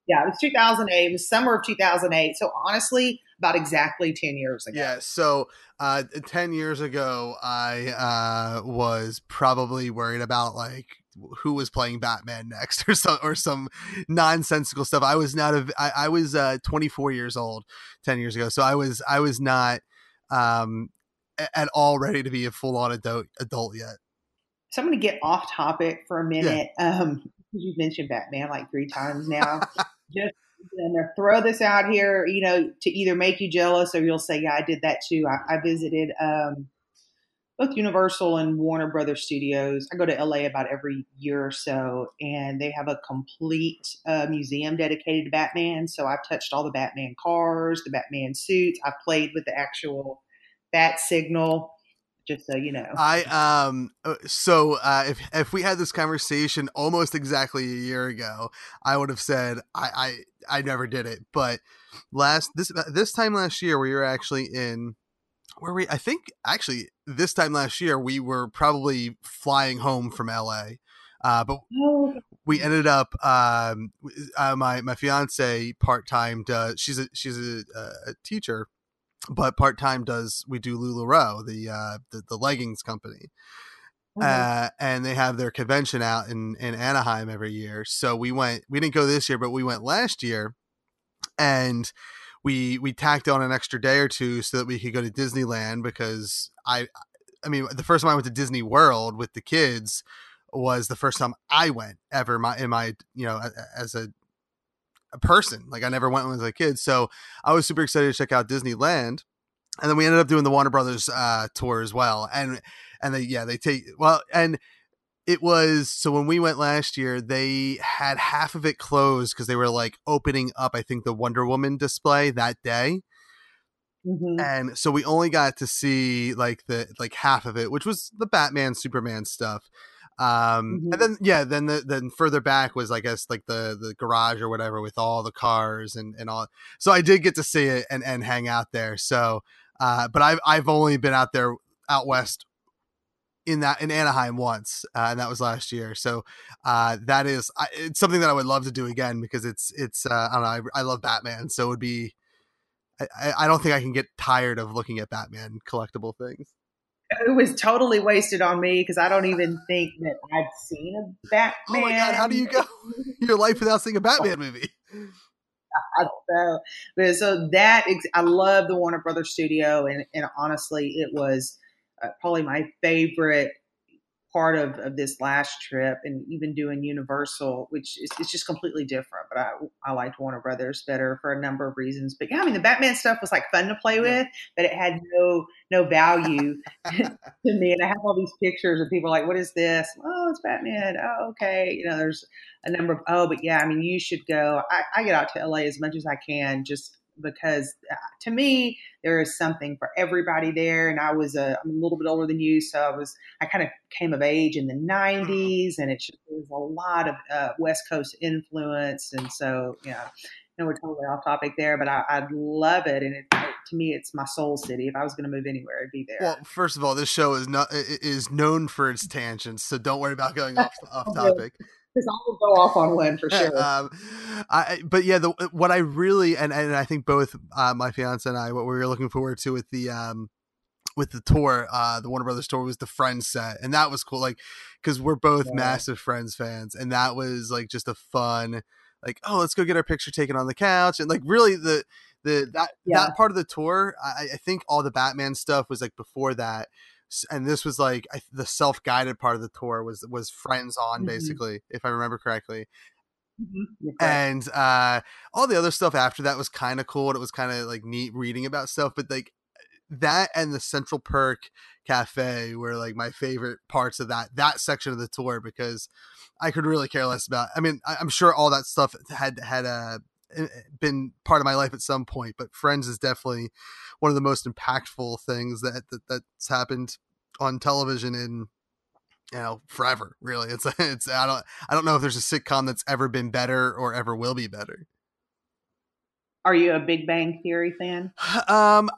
Yeah, it was two thousand eight. It was summer of two thousand eight. So honestly, about exactly ten years ago. Yeah. So uh, ten years ago, I uh, was probably worried about like who was playing Batman next, or some or some nonsensical stuff. I was not. A, I, I was uh, twenty-four years old ten years ago. So I was I was not um, at all ready to be a full on adult adult yet. So I'm going to get off topic for a minute. Yeah. Um, You've mentioned Batman like three times now. Just and throw this out here, you know, to either make you jealous or you'll say, yeah, I did that too. I, I visited um, both Universal and Warner Brothers Studios. I go to L A about every year or so, and they have a complete uh, museum dedicated to Batman. So I've touched all the Batman cars, the Batman suits. I've played with the actual bat signal. Just so you know, I um. So uh, if if we had this conversation almost exactly a year ago, I would have said I I, I never did it. But last this this time last year, we were actually in where we I think actually this time last year we were probably flying home from L A, uh, but oh. we ended up um uh, my my fiance part time uh, she's a she's a, a teacher. But part time does we do LulaRoe, the uh, the, the leggings company, mm-hmm. uh, and they have their convention out in, in Anaheim every year. So we went. We didn't go this year, but we went last year, and we we tacked on an extra day or two so that we could go to Disneyland because I, I mean, the first time I went to Disney World with the kids was the first time I went ever my in my you know as a a person. Like I never went when I was a kid. So I was super excited to check out Disneyland. And then we ended up doing the Warner Brothers uh, tour as well. And, and they, yeah, they take, well, and it was, so when we went last year, they had half of it closed because they were like opening up, I think, the Wonder Woman display that day. Mm-hmm. And so we only got to see like the, like half of it, which was the Batman, Superman stuff. Um, mm-hmm. And then, yeah, then the, then further back was, I guess, like the, the garage or whatever with all the cars and, and all. So I did get to see it and, and hang out there. So, uh, but I've, I've only been out there out West in that in Anaheim once, uh, and that was last year. So, uh, that is, I, it's something that I would love to do again because it's, it's, uh, I don't know. I, I love Batman. So it would be, I, I don't think I can get tired of looking at Batman collectible things. It was totally wasted on me because I don't even think that I've seen a Batman. Oh my God, how do you go your life without seeing a Batman movie? I don't know. But so that, I love the Warner Brothers studio. And, and honestly, it was uh, probably my favorite part of, of this last trip, and even doing Universal, which is it's just completely different. But I, I liked Warner Brothers better for a number of reasons. But yeah, I mean, the Batman stuff was like fun to play with, but it had no no value to me. And I have all these pictures of people like, what is this? Oh, it's Batman. Oh, okay. You know, there's a number of, oh, but yeah, I mean, you should go. I, I get out to L A as much as I can just because uh, to me, there is something for everybody there. And I was a, I'm a little bit older than you. So I was, I kind of came of age in the nineties, and it's just, there was a lot of uh, West Coast influence. And so, yeah, you know, we're totally off topic there, but I, I love it. And it, it, to me, it's my soul city. If I was going to move anywhere, it'd be there. Well, first of all, this show is not, is known for its tangents. So don't worry about going off, off topic. Because I will go off on one for sure. um, I, but yeah, the, what I really and, and I think both uh, my fiance and I, what we were looking forward to with the um, with the tour, uh, the Warner Brothers tour, was the Friends set, and that was cool. Like, because we're both yeah. massive Friends fans, and that was like just a fun, like, oh, let's go get our picture taken on the couch, and like really the the that yeah. that part of the tour. I, I think all the Batman stuff was like before that. And this was like I, the self-guided part of the tour was, was Friends on mm-hmm. basically, if I remember correctly. Mm-hmm. And uh, all the other stuff after that was kind of cool. And it was kind of like neat reading about stuff, but like that and the Central Perk Cafe were like my favorite parts of that, that section of the tour, because I could really care less about, I mean, I, I'm sure all that stuff had, had uh, been part of my life at some point, but Friends is definitely one of the most impactful things that, that that's happened on television in, you know, forever. Really, it's it's I don't I don't know if there's a sitcom that's ever been better or ever will be better. Are you a Big Bang Theory fan? Um,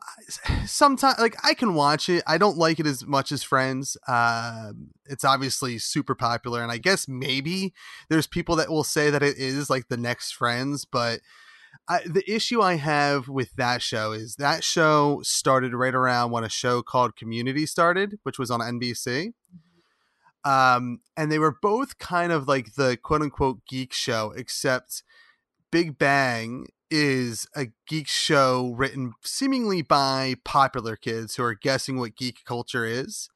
sometimes, like I can watch it. I don't like it as much as Friends. Uh, it's obviously super popular, and I guess maybe there's people that will say that it is like the next Friends, but. I, the issue I have with that show is that show started right around when a show called Community started, which was on N B C. Um, and they were both kind of like the quote unquote geek show, except Big Bang is a geek show written seemingly by popular kids who are guessing what geek culture is.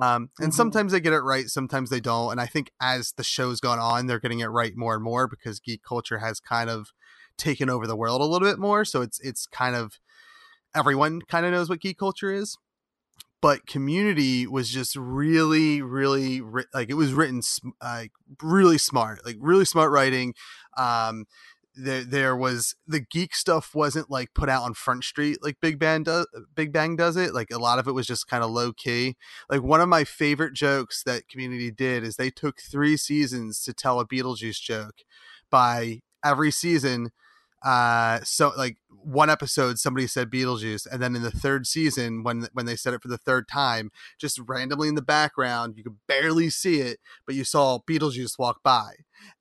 Um, and mm-hmm. sometimes they get it right, sometimes they don't. And I think as the show's gone on, they're getting it right more and more because geek culture has kind of taken over the world a little bit more. So it's, it's kind of, everyone kind of knows what geek culture is, but Community was just really, really ri- like it was written like uh, really smart, like really smart writing. Um, there, there was the geek stuff wasn't like put out on Front Street. Like Big Bang does, Big Bang does it. Like a lot of it was just kind of low key. Like one of my favorite jokes that Community did is they took three seasons to tell a Beetlejuice joke by every season. Uh, so like one episode, somebody said Beetlejuice, and then in the third season, when when they said it for the third time, just randomly in the background, you could barely see it, but you saw Beetlejuice walk by,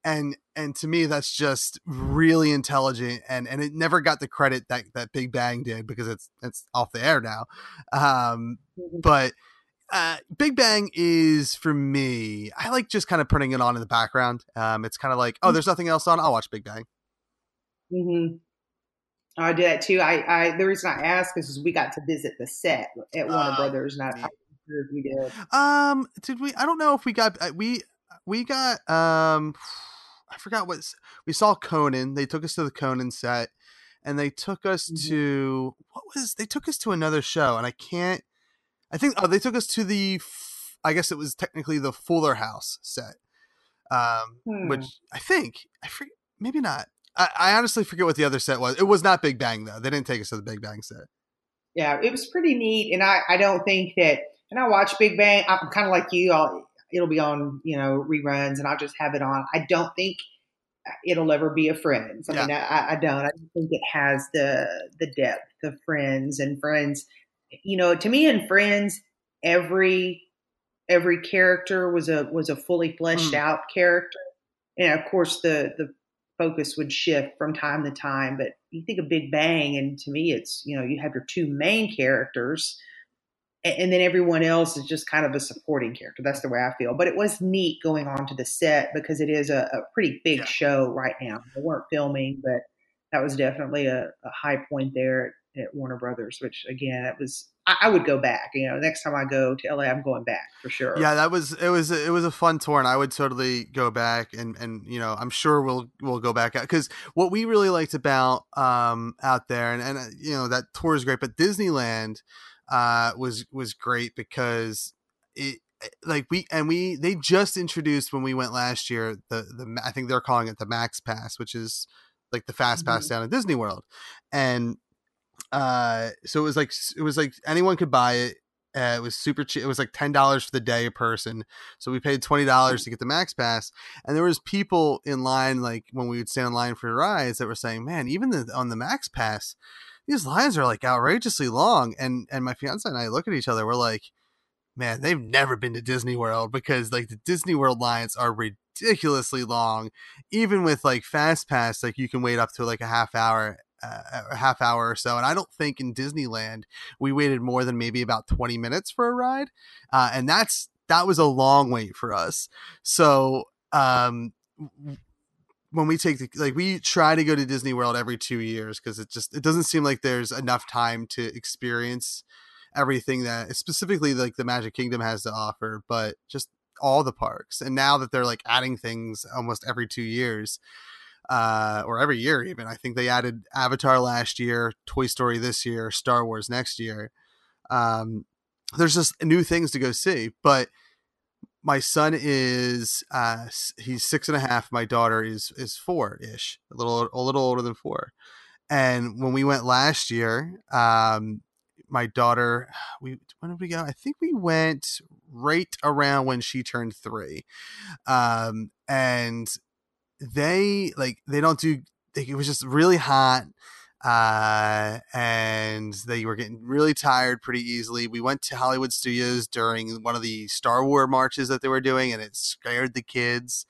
and and to me, that's just really intelligent, and and it never got the credit that that Big Bang did because it's it's off the air now, um, but. Uh, Big Bang is for me, I like just kind of putting it on in the background. Um, it's kind of like, oh, there's nothing else on. I'll watch Big Bang. Mm-hmm. I do that too. I, I, the reason I ask is we got to visit the set at Warner uh, Brothers. Not sure if you did. Um, did we, I don't know if we got, we, we got, um, I forgot what we saw. Conan. They took us to the Conan set, and they took us mm-hmm. to what was they took us to another show, and I can't. I think oh they took us to the I guess it was technically the Fuller House set, um, hmm. which I think I forget, maybe not. I, I honestly forget what the other set was. It was not Big Bang though. They didn't take us to the Big Bang set. Yeah, it was pretty neat, and I, I don't think that. And I watch Big Bang. I'm kind of like you. I'll, it'll be on, you know, reruns, and I'll just have it on. I don't think it'll ever be a Friends. I yeah. mean, I, I don't. I don't think it has the the depth of Friends and Friends. You know, to me in Friends, every every character was a was a fully fleshed mm. out character, and of course the the focus would shift from time to time. But you think of Big Bang, and to me, it's you know you have your two main characters. And then everyone else is just kind of a supporting character. That's the way I feel. But it was neat going on to the set because it is a, a pretty big yeah. show right now. They weren't filming, but that was definitely a, a high point there at, at Warner Brothers, which, again, it was – I would go back. You know, next time I go to L A, I'm going back for sure. Yeah, that was – it was it was a fun tour, and I would totally go back. And, and you know, I'm sure we'll we'll go back out because what we really liked about um, out there, and, and, you know, that tour is great, but Disneyland – uh was was great because it like we and we they just introduced when we went last year the the I think they're calling it the Max Pass, which is like the fast mm-hmm. pass down at Disney World, and uh so it was like it was like anyone could buy it. Uh, it was super cheap. It was like ten dollars for the day a person. So we paid twenty dollars to get the Max Pass. And there was people in line, like when we would stay in line for rides, that were saying, man, even the, on the Max Pass, these lines are like outrageously long. And, and my fiance and I look at each other. We're like, man, they've never been to Disney World because like the Disney World lines are ridiculously long. Even with like Fast Pass, like you can wait up to like a half hour Uh, a half hour or so, and I don't think in Disneyland we waited more than maybe about twenty minutes for a ride, uh, and that's that was a long wait for us. So um when we take the, like we try to go to Disney World every two years because it just it doesn't seem like there's enough time to experience everything that specifically like the Magic Kingdom has to offer, but just all the parks. And now that they're like adding things almost every two years Uh, or every year, even I think they added Avatar last year, Toy Story this year, Star Wars next year. Um, there's just new things to go see. But my son is uh, he's six and a half. My daughter is is four ish, a little a little older than four. And when we went last year, um, my daughter, we when did we go? I think we went right around when she turned three, um, and. They like they don't do like, it was just really hot uh and they were getting really tired pretty easily. We went to Hollywood Studios during one of the Star Wars marches that they were doing, and it scared the kids.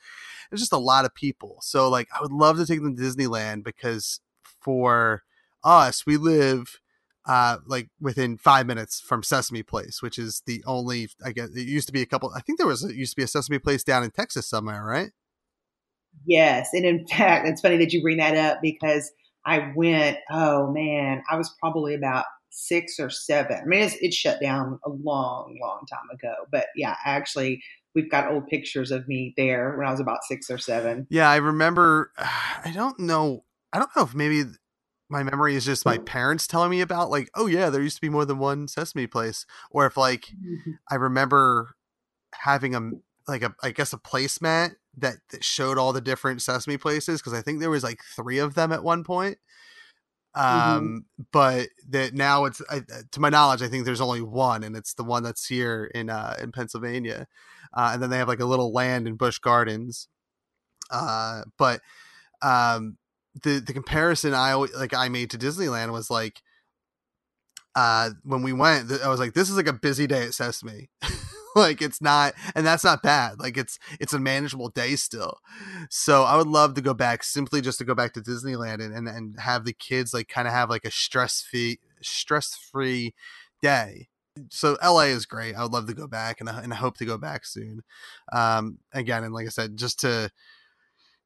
There's just a lot of people, so like I would love to take them to Disneyland because for us, we live uh like within five minutes from Sesame Place, which is the only I guess it used to be a couple I think there was it used to be a Sesame Place down in Texas somewhere, right? Yes. And in fact, it's funny that you bring that up because I went, oh man, I was probably about six or seven. I mean, it's, it shut down a long, long time ago, but yeah, actually we've got old pictures of me there when I was about six or seven. Yeah. I remember, I don't know. I don't know if maybe my memory is just my parents telling me about like, oh yeah, there used to be more than one Sesame Place. Or if like, mm-hmm. I remember having a, like a, I guess a placemat that showed all the different Sesame Places. Cause I think there was like three of them at one point. Um, mm-hmm. But that now it's, I, to my knowledge, I think there's only one, and it's the one that's here in, uh, in Pennsylvania. Uh, and then they have like a little land in Busch Gardens. Uh, but um, the, the comparison I always, like I made to Disneyland was like, uh, when we went, I was like, this is like a busy day at Sesame. Like it's not, and that's not bad. Like it's, it's a manageable day still. So I would love to go back simply just to go back to Disneyland and, and, and have the kids like kind of have like a stress free, stress free day. So L A is great. I would love to go back, and I, and I hope to go back soon. Um, again. And like I said, just to,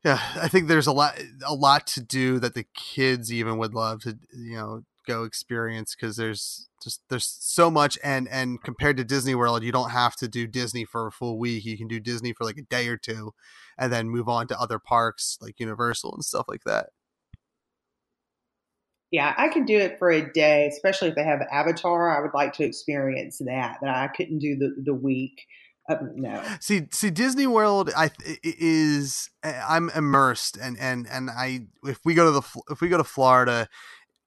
yeah, I think there's a lot, a lot to do that the kids even would love to, you know, go experience, because there's just there's so much, and and compared to Disney World, you don't have to do Disney for a full week. You can do Disney for like a day or two and then move on to other parks like Universal and stuff like that. Yeah, I could do it for a day, especially if they have Avatar. I would like to experience that, but I couldn't do the, the week. Um, no. See, see, Disney World, I is I'm immersed, and and and I if we go to the if we go to Florida,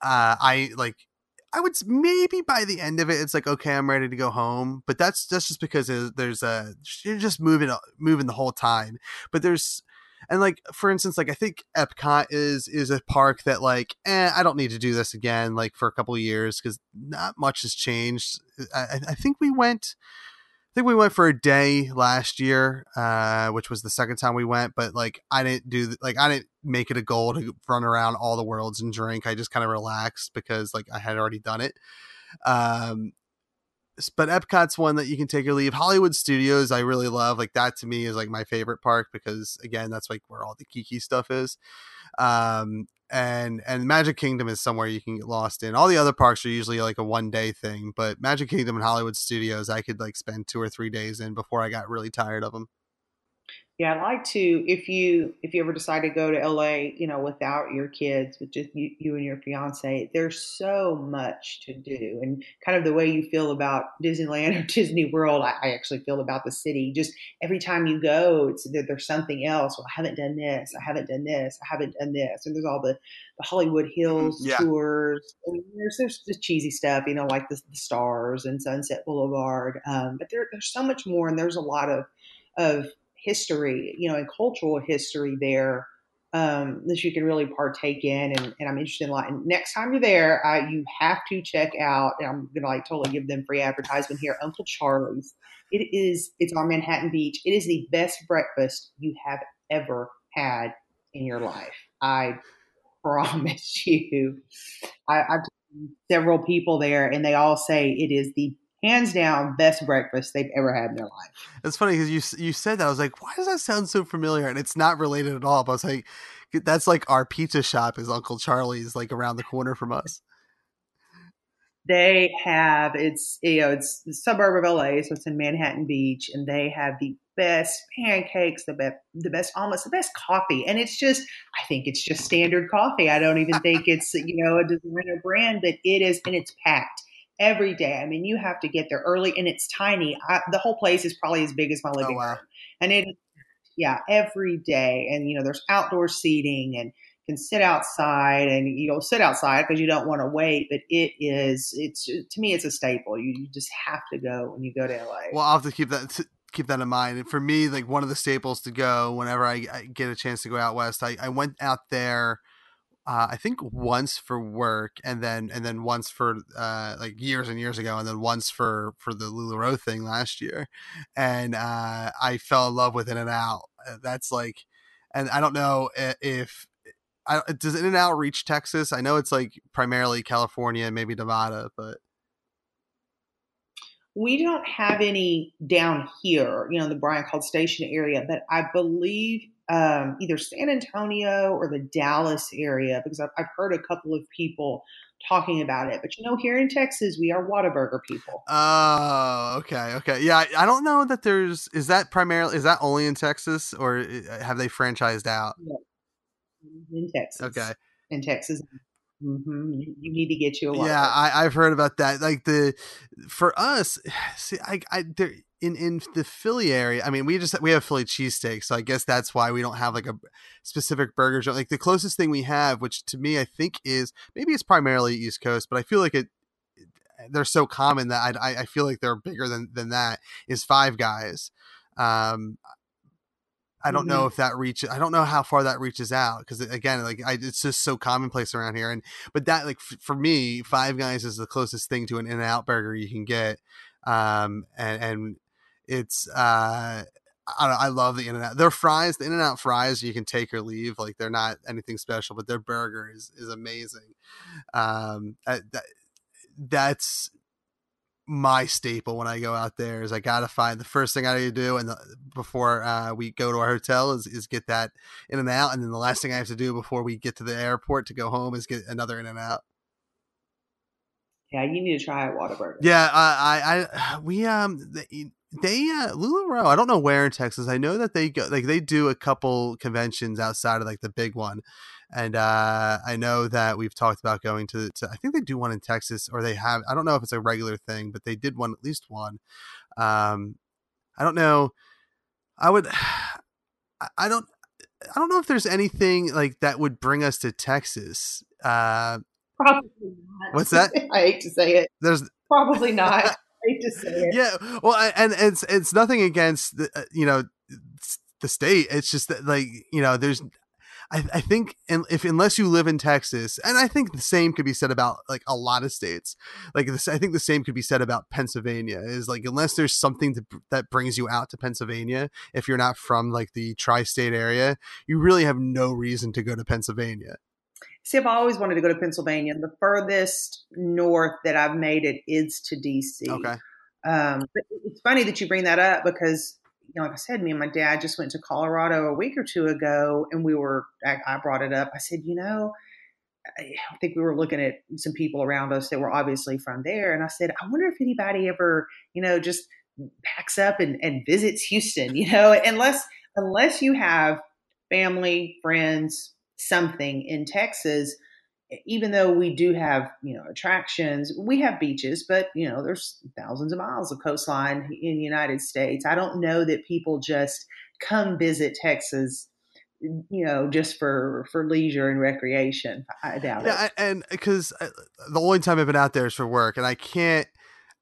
uh, I like I would maybe by the end of it, it's like, okay, I'm ready to go home. But that's that's just because there's a you're just moving moving the whole time. But there's. And like, for instance, like I think Epcot is is a park that like, eh, I don't need to do this again, like for a couple of years, because not much has changed. I, I think we went, I think we went for a day last year, uh, which was the second time we went. But like, I didn't do like I didn't make it a goal to run around all the worlds and drink. I just kind of relaxed because like I had already done it. Um, but Epcot's one that you can take or leave. Hollywood Studios, I really love. Like that to me is like my favorite park because again, that's like where all the geeky stuff is. Um, and, and Magic Kingdom is somewhere you can get lost in. All the other parks are usually like a one day thing, but Magic Kingdom and Hollywood Studios, I could like spend two or three days in before I got really tired of them. Yeah. I'd like to, if you, if you ever decide to go to L A, you know, without your kids, but just you, you and your fiance, there's so much to do. And kind of the way you feel about Disneyland or Disney World, I, I actually feel about the city. Just every time you go, it's, there, there's something else. Well, I haven't done this. I haven't done this. I haven't done this. And there's all the, the Hollywood Hills yeah. tours. I mean, there's, there's the cheesy stuff, you know, like the, the Stars and Sunset Boulevard. Um, but there, there's so much more. And there's a lot of, of, history, you know, and cultural history there um, that you can really partake in. And, and I'm interested in like, next time you're there, I, you have to check out, and I'm going to like totally give them free advertisement here, Uncle Charlie's. It is, it's on Manhattan Beach. It is the best breakfast you have ever had in your life. I promise you. I, I've several people there and they all say it is the hands down, best breakfast they've ever had in their life. It's funny because you you said that. I was like, why does that sound so familiar? And it's not related at all. But I was like, that's like our pizza shop is Uncle Charlie's, like around the corner from us. They have, it's, you know, it's the suburb of L A, so it's in Manhattan Beach, and they have the best pancakes, the best, the best almost the best coffee. And it's just, I think it's just standard coffee. I don't even think it's, you know, a designer brand, but it is, and it's packed. Every day. I mean, you have to get there early and it's tiny. I, the whole place is probably as big as my living oh, wow. room. And it, yeah, every day. And, you know, there's outdoor seating and you can sit outside and you'll sit outside because you don't want to wait. But it is, it's to me, it's a staple. You, you just have to go when you go to L A. Well, I'll have to keep that, keep that in mind. And for me, like one of the staples to go whenever I, I get a chance to go out West, I, I went out there Uh, I think once for work and then and then once for uh, like years and years ago and then once for, for the LulaRoe thing last year. And uh, I fell in love with In-N-Out. That's like – and I don't know if I, – does In-N-Out reach Texas? I know it's like primarily California and maybe Nevada, but – we don't have any down here, you know, the Bryan College Station area, but I believe um, either San Antonio or the Dallas area, because I've, I've heard a couple of people talking about it. But, you know, here in Texas, we are Whataburger people. Oh, okay. Okay. Yeah. I, I don't know that there's, is that primarily, is that only in Texas or have they franchised out? Yeah. In Texas. Okay. In Texas. Mm-hmm. You, you need to get you a lot. Yeah, I, I've heard about that. Like the for us, see, I, I there in in the Philly area. I mean, we just we have Philly cheesesteaks, so I guess that's why we don't have like a specific burger joint. Like the closest thing we have, which to me I think is maybe it's primarily East Coast, but I feel like it. They're so common that I I feel like they're bigger than than that. Is Five Guys. Um, I don't know if that reaches, I don't know how far that reaches out. Because again, like I, it's just so commonplace around here. And, but that like f- for me, Five Guys is the closest thing to an In-N-Out burger you can get. Um, and, and it's, uh, I, I love the In-N-Out. Their fries, the In-N-Out fries, you can take or leave. Like they're not anything special, but their burger is, is amazing. Um, that, that's, my staple when I go out there is I gotta find the first thing I need to do and the, before uh we go to our hotel is is get that In-N-Out, and then the last thing I have to do before we get to the airport to go home is get another In-N-Out. Yeah, you need to try Whataburger. Yeah, I, I, we, um, they, they uh, LulaRoe, I don't know where in Texas. I know that they go, like, they do a couple conventions outside of like the big one. And uh, I know that we've talked about going to, to, I think they do one in Texas, or they have, I don't know if it's a regular thing, but they did one, at least one. Um, I don't know. I would, I don't, I don't know if there's anything like that would bring us to Texas. Uh, Probably not. What's that? I hate to say it. There's probably not. I hate to say it. Yeah. Well, I, and it's, it's nothing against the, uh, you know, the state. It's just that, like, you know, there's, I, I think and if unless you live in Texas, and I think the same could be said about like a lot of states, like this, I think the same could be said about Pennsylvania is like, unless there's something to, that brings you out to Pennsylvania, if you're not from like the tri-state area, you really have no reason to go to Pennsylvania. See, I've always wanted to go to Pennsylvania. The furthest north that I've made it is to D C. Okay. Um, but it's funny that you bring that up because, you know, like I said, me and my dad just went to Colorado a week or two ago, and we were, I, I brought it up. I said, you know, I think we were looking at some people around us that were obviously from there. And I said, I wonder if anybody ever, you know, just packs up and, and visits Houston, you know, unless, unless you have family, friends, something in Texas. Even though we do have, you know, attractions, we have beaches, but, you know, there's thousands of miles of coastline in the United States. I don't know that people just come visit Texas, you know, just for, for leisure and recreation. I doubt yeah, it. I, and because the only time I've been out there is for work, and I can't,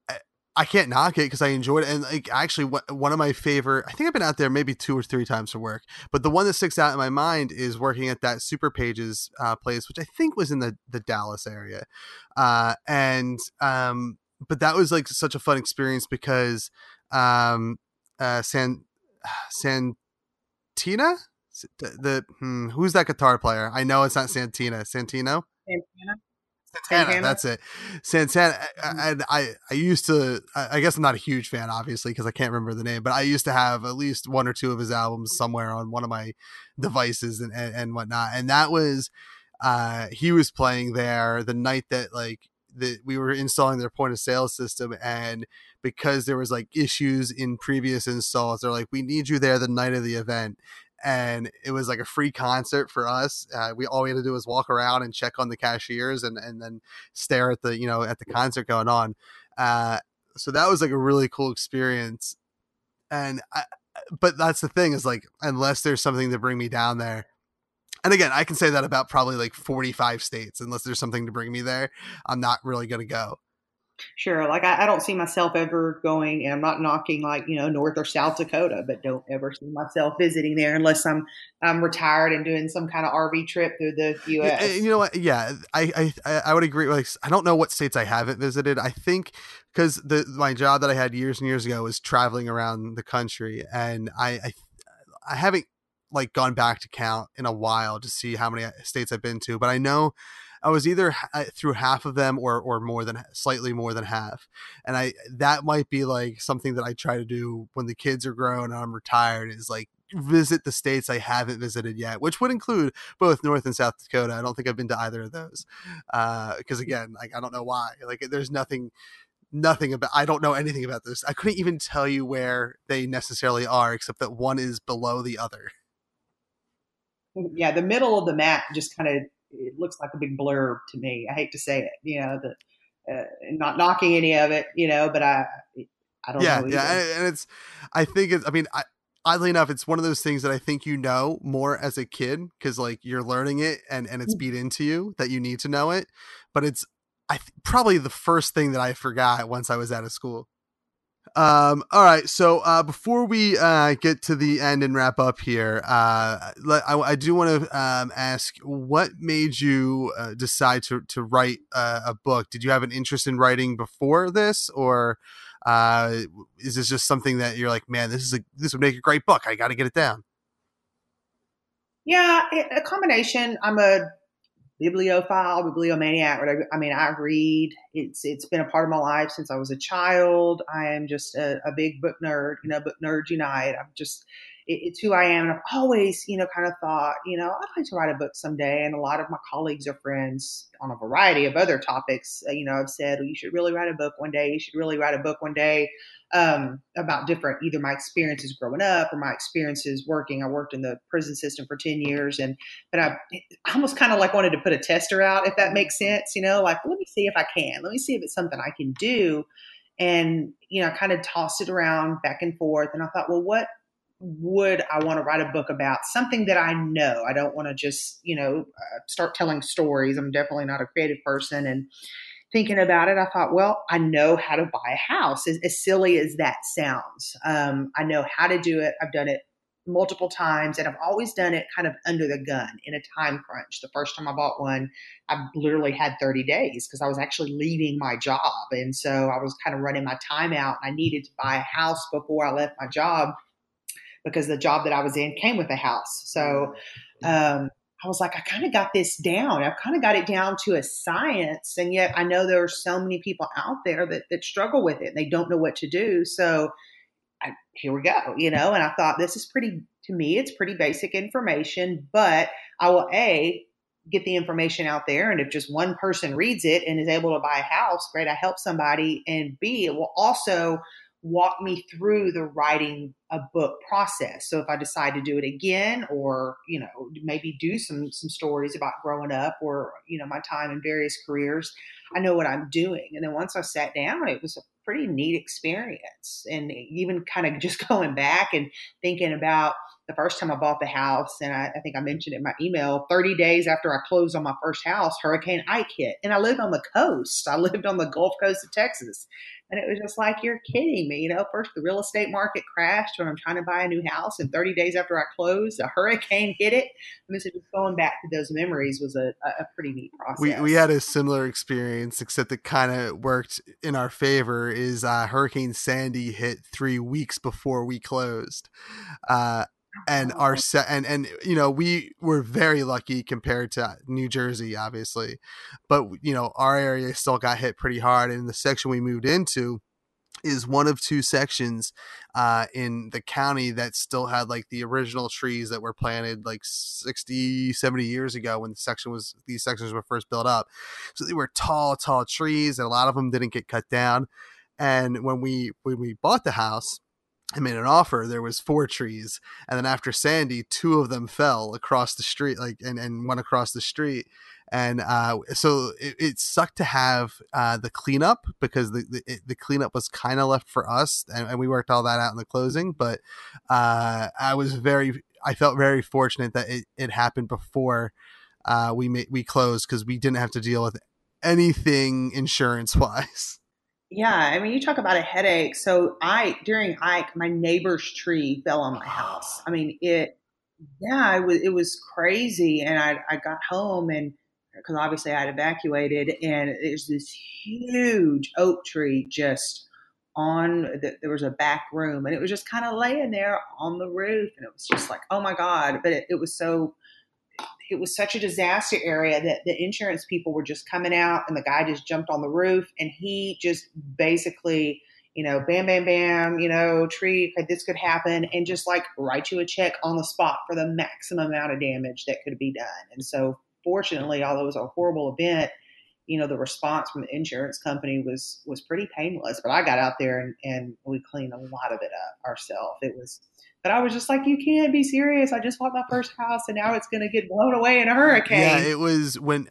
I, I can't knock it because I enjoyed it. And like, actually one of my favorite, I think I've been out there maybe two or three times for work, but the one that sticks out in my mind is working at that Super Pages uh, place, which I think was in the, the Dallas area. Uh, and, um, but that was like such a fun experience because um, uh, San Santina, the, the hmm, who's that guitar player? I know it's not Santina, Santino. Santana. Santana, Santana, that's it. Santana, and I, I, I used to, I guess I'm not a huge fan, obviously, because I can't remember the name, but I used to have at least one or two of his albums somewhere on one of my devices and, and, and whatnot. And that was, uh, he was playing there the night that like that we were installing their point of sale system. And because there was like issues in previous installs, they're like, we need you there the night of the event. And it was like a free concert for us. Uh, we all we had to do was walk around and check on the cashiers and, and then stare at the, you know, at the concert going on. Uh, so that was like a really cool experience. And, I, but that's the thing is like, unless there's something to bring me down there. And again, I can say that about probably like forty-five states, unless there's something to bring me there, I'm not really going to go. Sure. Like I, I don't see myself ever going, and I'm not knocking like, you know, North or South Dakota, but don't ever see myself visiting there unless I'm, I'm retired and doing some kind of R V trip through the U S. Yeah, you know what? Yeah, I, I, I would agree. Like, I don't know what states I haven't visited. I think because the, my job that I had years and years ago was traveling around the country, and I, I, I haven't like gone back to count in a while to see how many states I've been to, but I know I was either through half of them or, or more than slightly more than half. And I, that might be like something that I try to do when the kids are grown and I'm retired is like visit the states I haven't visited yet, which would include both North and South Dakota. I don't think I've been to either of those. Uh, cause again, like, I don't know why, like there's nothing, nothing about, I don't know anything about this. I couldn't even tell you where they necessarily are, except that one is below the other. Yeah. The middle of the map just kind of, it looks like a big blurb to me. I hate to say it, you know, the, uh, not knocking any of it, you know, but I, I don't yeah, know. Either. Yeah. And it's, I think it's, I mean, I, oddly enough, it's one of those things that I think, you know, more as a kid, cause like you're learning it and, and it's beat into you that you need to know it, but it's I th- probably the first thing that I forgot once I was out of school. Um, all right. So, uh, before we, uh, get to the end and wrap up here, uh, I, I do want to, um, ask what made you uh, decide to, to write uh, a book? Did you have an interest in writing before this, or, uh, is this just something that you're like, man, this is a, this would make a great book. I got to get it down. Yeah. A combination. I'm a bibliophile, bibliomaniac, whatever. I mean, I read. It's it's been a part of my life since I was a child. I am just a, a big book nerd, you know, book nerd unite. I'm just, it's who I am. And I've always, you know, kind of thought, you know, I'd like to write a book someday. And a lot of my colleagues or friends on a variety of other topics, you know, have said, well, you should really write a book one day. You should really write a book one day um, about different, either my experiences growing up or my experiences working. I worked in the prison system for ten years. And but I almost kind of like wanted to put a tester out, if that makes sense, you know, like, let me see if I can. Let me see if it's something I can do. And, you know, I kind of tossed it around back and forth. And I thought, well, what would I want to write a book about? Something that I know. I don't want to just, you know, uh, start telling stories. I'm definitely not a creative person. And thinking about it, I thought, well, I know how to buy a house, as, as silly as that sounds. Um, I know how to do it. I've done it multiple times, and I've always done it kind of under the gun in a time crunch. The first time I bought one, I literally had thirty days because I was actually leaving my job. And so I was kind of running my time out. I needed to buy a house before I left my job because the job that I was in came with a house. So um, I was like, I kind of got this down. I've kind of got it down to a science. And yet I know there are so many people out there that, that struggle with it. And they don't know what to do. So I, here we go, you know, and I thought this is pretty, to me, it's pretty basic information, but I will A, get the information out there. And if just one person reads it and is able to buy a house, great, I help somebody. And B, it will also walk me through the writing a book process. So if I decide to do it again, or, you know, maybe do some, some stories about growing up or, you know, my time in various careers, I know what I'm doing. And then once I sat down, it was a pretty neat experience. And even kind of just going back and thinking about the first time I bought the house, and I, I think I mentioned in my email, thirty days after I closed on my first house, Hurricane Ike hit. And I lived on the coast. I lived on the Gulf Coast of Texas. And it was just like, you're kidding me. You know, first the real estate market crashed when I'm trying to buy a new house. And thirty days after I closed, a hurricane hit it. And this is just going back to those memories was a, a pretty neat process. We, we had a similar experience, except it kind of worked in our favor is uh, Hurricane Sandy hit three weeks before we closed. Uh, And our set, and, and, you know, we were very lucky compared to New Jersey, obviously, but, you know, our area still got hit pretty hard. And the section we moved into is one of two sections uh, in the county that still had like the original trees that were planted like sixty, seventy years ago when the section was, these sections were first built up. So they were tall, tall trees, and a lot of them didn't get cut down. And when we, when we bought the house, I made an offer, there was four trees. And then after Sandy, two of them fell across the street, like, and, and one across the street. And uh, so it, it sucked to have uh, the cleanup because the, the, the cleanup was kind of left for us. And, and we worked all that out in the closing, but uh, I was very, I felt very fortunate that it, it happened before uh, we made, we closed, because we didn't have to deal with anything insurance wise. Yeah. I mean, you talk about a headache. So I, during Ike, my neighbor's tree fell on my house. I mean, it, yeah, it was, it was crazy. And I, I got home, and because obviously I had evacuated, and there's this huge oak tree just on the, there was a back room, and it was just kind of laying there on the roof. And it was just like, oh my God. But it, it was so, it was such a disaster area that the insurance people were just coming out, and the guy just jumped on the roof, and he just basically, you know, bam, bam, bam, you know, tree, this could happen, and just like write you a check on the spot for the maximum amount of damage that could be done. And so fortunately, although it was a horrible event, you know, the response from the insurance company was, was pretty painless, but I got out there and, and we cleaned a lot of it up ourselves. It was, but I was just like, you can't be serious. I just bought my first house, and now it's going to get blown away in a hurricane. Yeah, it was when,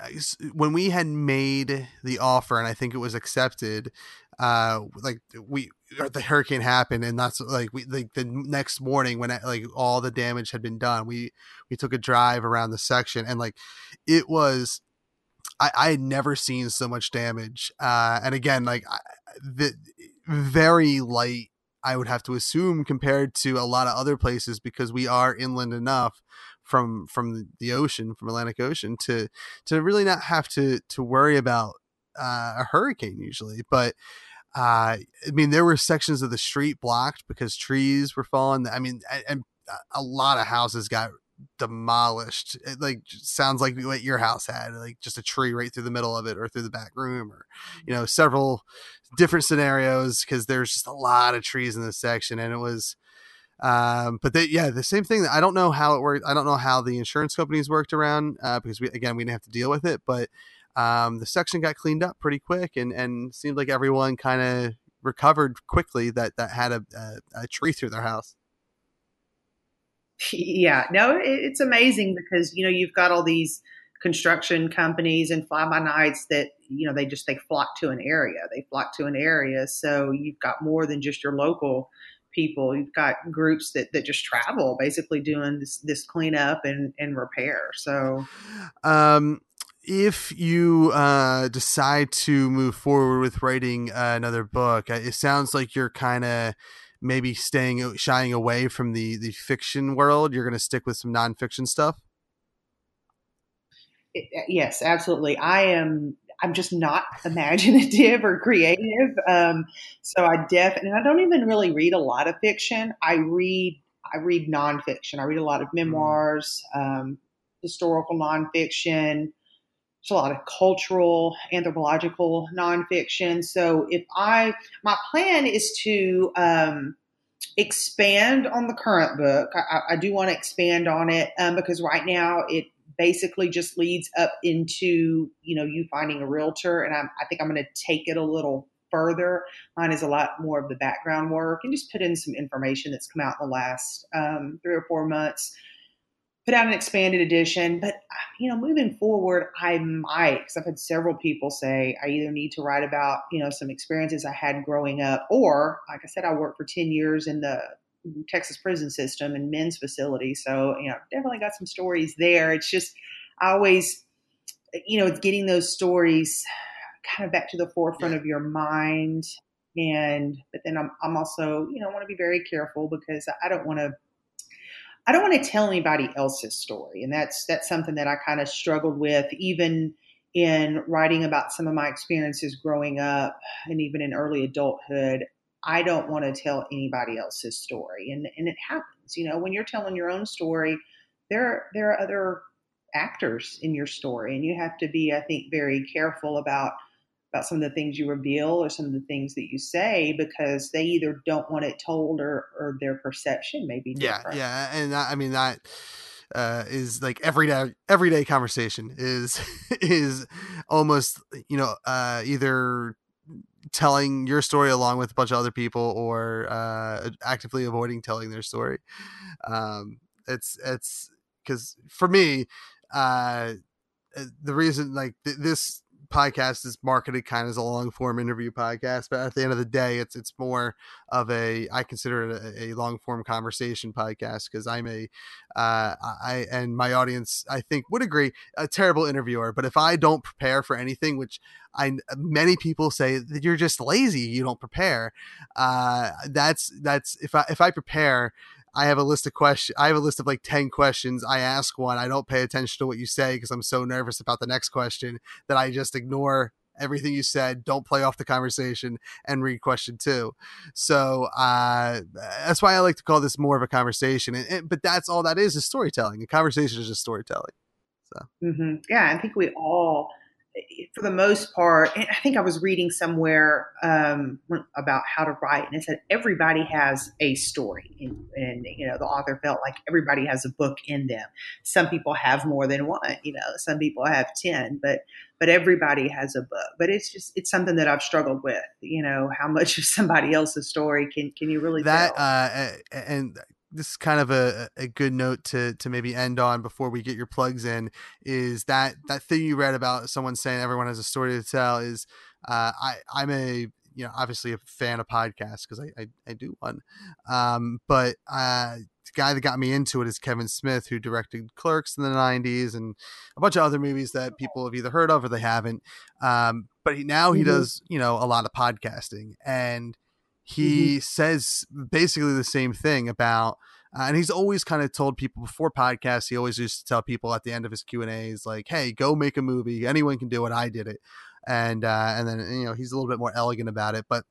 when we had made the offer, and I think it was accepted, uh, like we, the hurricane happened, and that's like we, like the next morning when I, like all the damage had been done, we, we took a drive around the section, and like, it was, I, I had never seen so much damage. Uh, and again, like I, the very light, I would have to assume, compared to a lot of other places, because we are inland enough from, from the ocean, from Atlantic Ocean, to, to really not have to, to worry about uh, a hurricane usually. But uh, I mean, there were sections of the street blocked because trees were falling. I mean, and a lot of houses got demolished. It like sounds like what your house had, like just a tree right through the middle of it, or through the back room, or, you know, several different scenarios, because there's just a lot of trees in this section. And it was Um, but they, yeah, the same thing. I don't know how it worked. I don't know how the insurance companies worked around, uh, because we, again, we didn't have to deal with it, but, um, the section got cleaned up pretty quick, and, and seemed like everyone kind of recovered quickly that, that had a, a, a tree through their house. Yeah, no, it, it's amazing because, you know, you've got all these construction companies and fly by nights that, you know, they just, they flock to an area, they flock to an area. So you've got more than just your local people. You've got groups that, that just travel basically doing this, this cleanup and, and repair. So, um, if you uh, decide to move forward with writing uh, another book, it sounds like you're kind of maybe staying, shying away from the, the fiction world. You're going to stick with some nonfiction stuff. It, yes, absolutely. I am. I'm just not imaginative or creative. Um, so I definitely, and I don't even really read a lot of fiction. I read, I read nonfiction. I read a lot of memoirs, um, historical nonfiction. It's a lot of cultural, anthropological nonfiction. So if I, my plan is to um, expand on the current book. I, I do want to expand on it um, because right now it basically just leads up into, you know, you finding a realtor. And I'm, I think I'm going to take it a little further. Mine is a lot more of the background work and just put in some information that's come out in the last um, three or four months. Put out an expanded edition, but you know, moving forward, I might, because I've had several people say I either need to write about, you know, some experiences I had growing up, or like I said, I worked for ten years in the Texas prison system and men's facility. So, you know, definitely got some stories there. It's just, I always, you know, it's getting those stories kind of back to the forefront yeah. of your mind. And, but then I'm, I'm also, you know, I want to be very careful because I don't want to, I don't want to tell anybody else's story. And that's, that's something that I kind of struggled with, even in writing about some of my experiences growing up and even in early adulthood. I don't want to tell anybody else's story. And, and it happens, you know, when you're telling your own story, there, there are other actors in your story, and you have to be, I think, very careful about, about some of the things you reveal or some of the things that you say, because they either don't want it told or, or their perception may be different. Yeah. Yeah. And I, I mean, that uh, is like everyday, everyday conversation is, is almost, you know, uh, either telling your story along with a bunch of other people or uh, actively avoiding telling their story. Um, it's, it's because for me, uh, the reason like th- this, podcast is marketed kind of as a long form interview podcast, but at the end of the day, it's it's more of a I consider it a, a long form conversation podcast because I'm a uh, I and my audience I think would agree a terrible interviewer. But if I don't prepare for anything, which I many people say that you're just lazy, you don't prepare. Uh, that's that's if I if I prepare. I have a list of questions. I have a list of like ten questions. I ask one. I don't pay attention to what you say because I'm so nervous about the next question that I just ignore everything you said. Don't play off the conversation and read question two. So uh, that's why I like to call this more of a conversation. And, and, but that's all that is, is storytelling. A conversation is just storytelling. So mm-hmm. Yeah, I think we all, for the most part, I think I was reading somewhere um, about how to write, and it said everybody has a story, and, and you know the author felt like everybody has a book in them. Some people have more than one, you know, some people have ten, but but everybody has a book. But it's just it's something that I've struggled with, you know, how much of somebody else's story can can you really that tell? Uh, and. This is kind of a, a good note to, to maybe end on before we get your plugs in, is that that thing you read about someone saying everyone has a story to tell is uh, I, I'm a, you know, obviously a fan of podcasts because I, I, I do one. Um, but uh, the guy that got me into it is Kevin Smith, who directed Clerks in the nineties and a bunch of other movies that people have either heard of or they haven't. Um, but he, now he mm-hmm. does, you know, a lot of podcasting, and he mm-hmm. says basically the same thing about, uh, and he's always kind of told people before podcasts, he always used to tell people at the end of his Q and A's, like, hey, go make a movie. Anyone can do it. I did it. And, uh, and then, you know, he's a little bit more elegant about it, but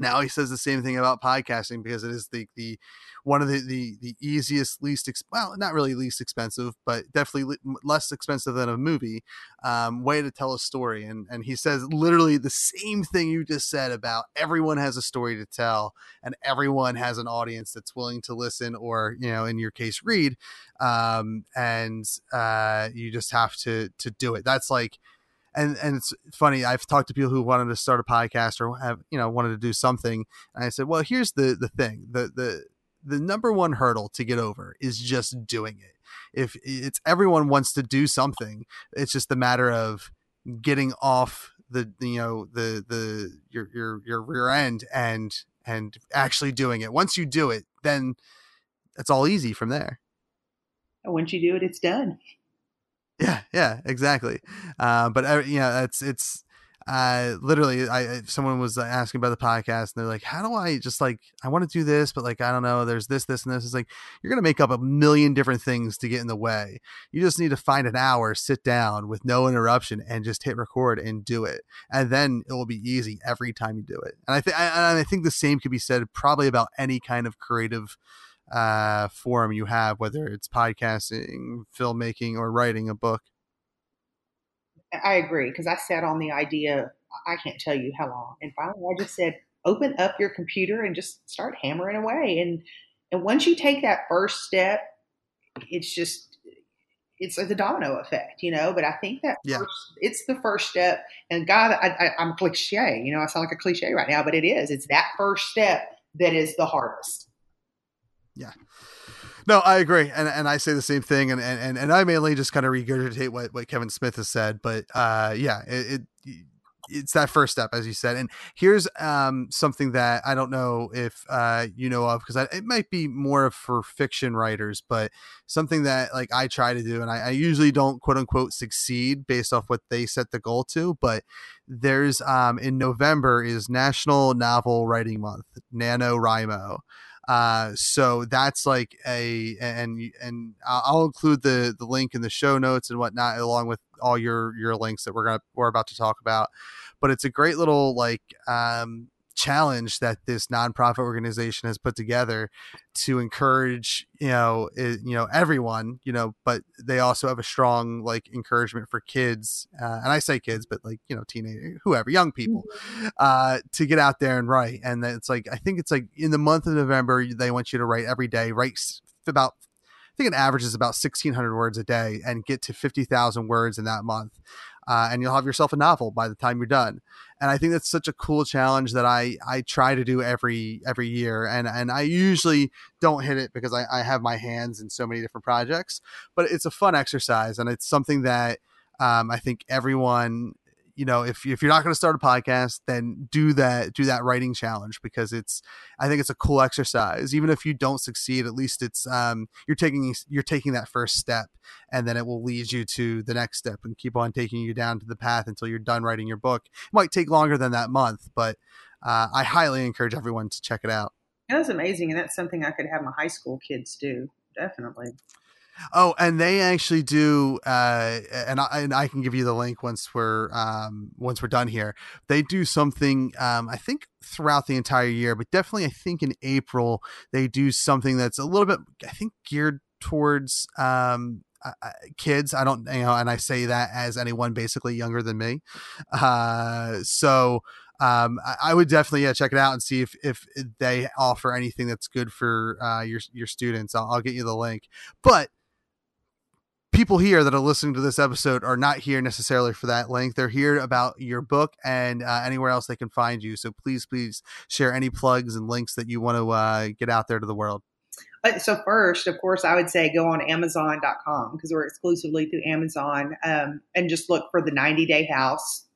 Now he says the same thing about podcasting, because it is the, the one of the, the, the easiest, least, ex- well, not really least expensive, but definitely le- less expensive than a movie, um, way to tell a story. And, and he says literally the same thing you just said about everyone has a story to tell and everyone has an audience that's willing to listen or, you know, in your case, read. Um, and uh, you just have to, to do it. That's like, And and it's funny. I've talked to people who wanted to start a podcast or have, you know, wanted to do something. And I said, well, here's the the thing. The the the number one hurdle to get over is just doing it. If it's everyone wants to do something, it's just a matter of getting off the, you know, the the your your your rear end and and actually doing it. Once you do it, then it's all easy from there. Once you do it, it's done. Yeah, yeah, exactly. Uh, but uh, you know, that's it's uh, literally. I someone was asking about the podcast, and they're like, "How do I just like I want to do this, but like I don't know. There's this, this, and this." It's like you're gonna make up a million different things to get in the way. You just need to find an hour, sit down with no interruption, and just hit record and do it, and then it will be easy every time you do it. And I think, and I think the same could be said probably about any kind of creative uh forum you have, whether it's podcasting, filmmaking, or writing a book. I agree, because I sat on the idea I can't tell you how long, and finally I just said open up your computer and just start hammering away, and and once you take that first step, it's just it's like the domino effect, you know. But I think that yeah. first, it's the first step, and God, I, I, I'm cliche, you know, I sound like a cliche right now, but it is it's that first step that is the hardest. Yeah, no, I agree. And and I say the same thing. And, and, and I mainly just kind of regurgitate what, what Kevin Smith has said. But uh, yeah, it, it it's that first step, as you said. And here's um, something that I don't know if uh, you know of, because it might be more for fiction writers, but something that like I try to do. And I, I usually don't, quote unquote, succeed based off what they set the goal to. But there's um, in November is National Novel Writing Month, NaNoWriMo. Uh, so that's like a, and, and I'll include the, the link in the show notes and whatnot, along with all your, your links that we're going to, we're about to talk about, but it's a great little like, um, challenge that this nonprofit organization has put together to encourage, you know, it, you know, everyone, you know, but they also have a strong like encouragement for kids. Uh, and I say kids, but like, you know, teenagers, whoever, young people, uh, to get out there and write. And it's like, I think it's like in the month of November, they want you to write every day, write about, I think an average is about sixteen hundred words a day, and get to fifty thousand words in that month. Uh, and you'll have yourself a novel by the time you're done. And I think that's such a cool challenge that I, I try to do every every year. And and I usually don't hit it because I, I have my hands in so many different projects. But it's a fun exercise. And it's something that um, I think everyone, you know, if, if you're not going to start a podcast, then do that, do that writing challenge, because it's, I think it's a cool exercise. Even if you don't succeed, at least it's, um, you're taking, you're taking that first step, and then it will lead you to the next step and keep on taking you down to the path until you're done writing your book. It might take longer than that month, but, uh, I highly encourage everyone to check it out. That's amazing. And that's something I could have my high school kids do. Definitely. Oh, and they actually do, uh, and I, and I can give you the link once we're um, once we're done here. They do something, um, I think, throughout the entire year, but definitely, I think in April they do something that's a little bit, I think, geared towards um, uh, kids. I don't, you know, and I say that as anyone basically younger than me. Uh, so. Um, I, I would definitely yeah, check it out and see if, if they offer anything that's good for uh, your your students. I'll, I'll get you the link. But people here that are listening to this episode are not here necessarily for that link. They're here about your book and uh, anywhere else they can find you. So please, please share any plugs and links that you want to uh, get out there to the world. So first, of course, I would say go on amazon dot com, because we're exclusively through Amazon, um, and just look for the ninety day house.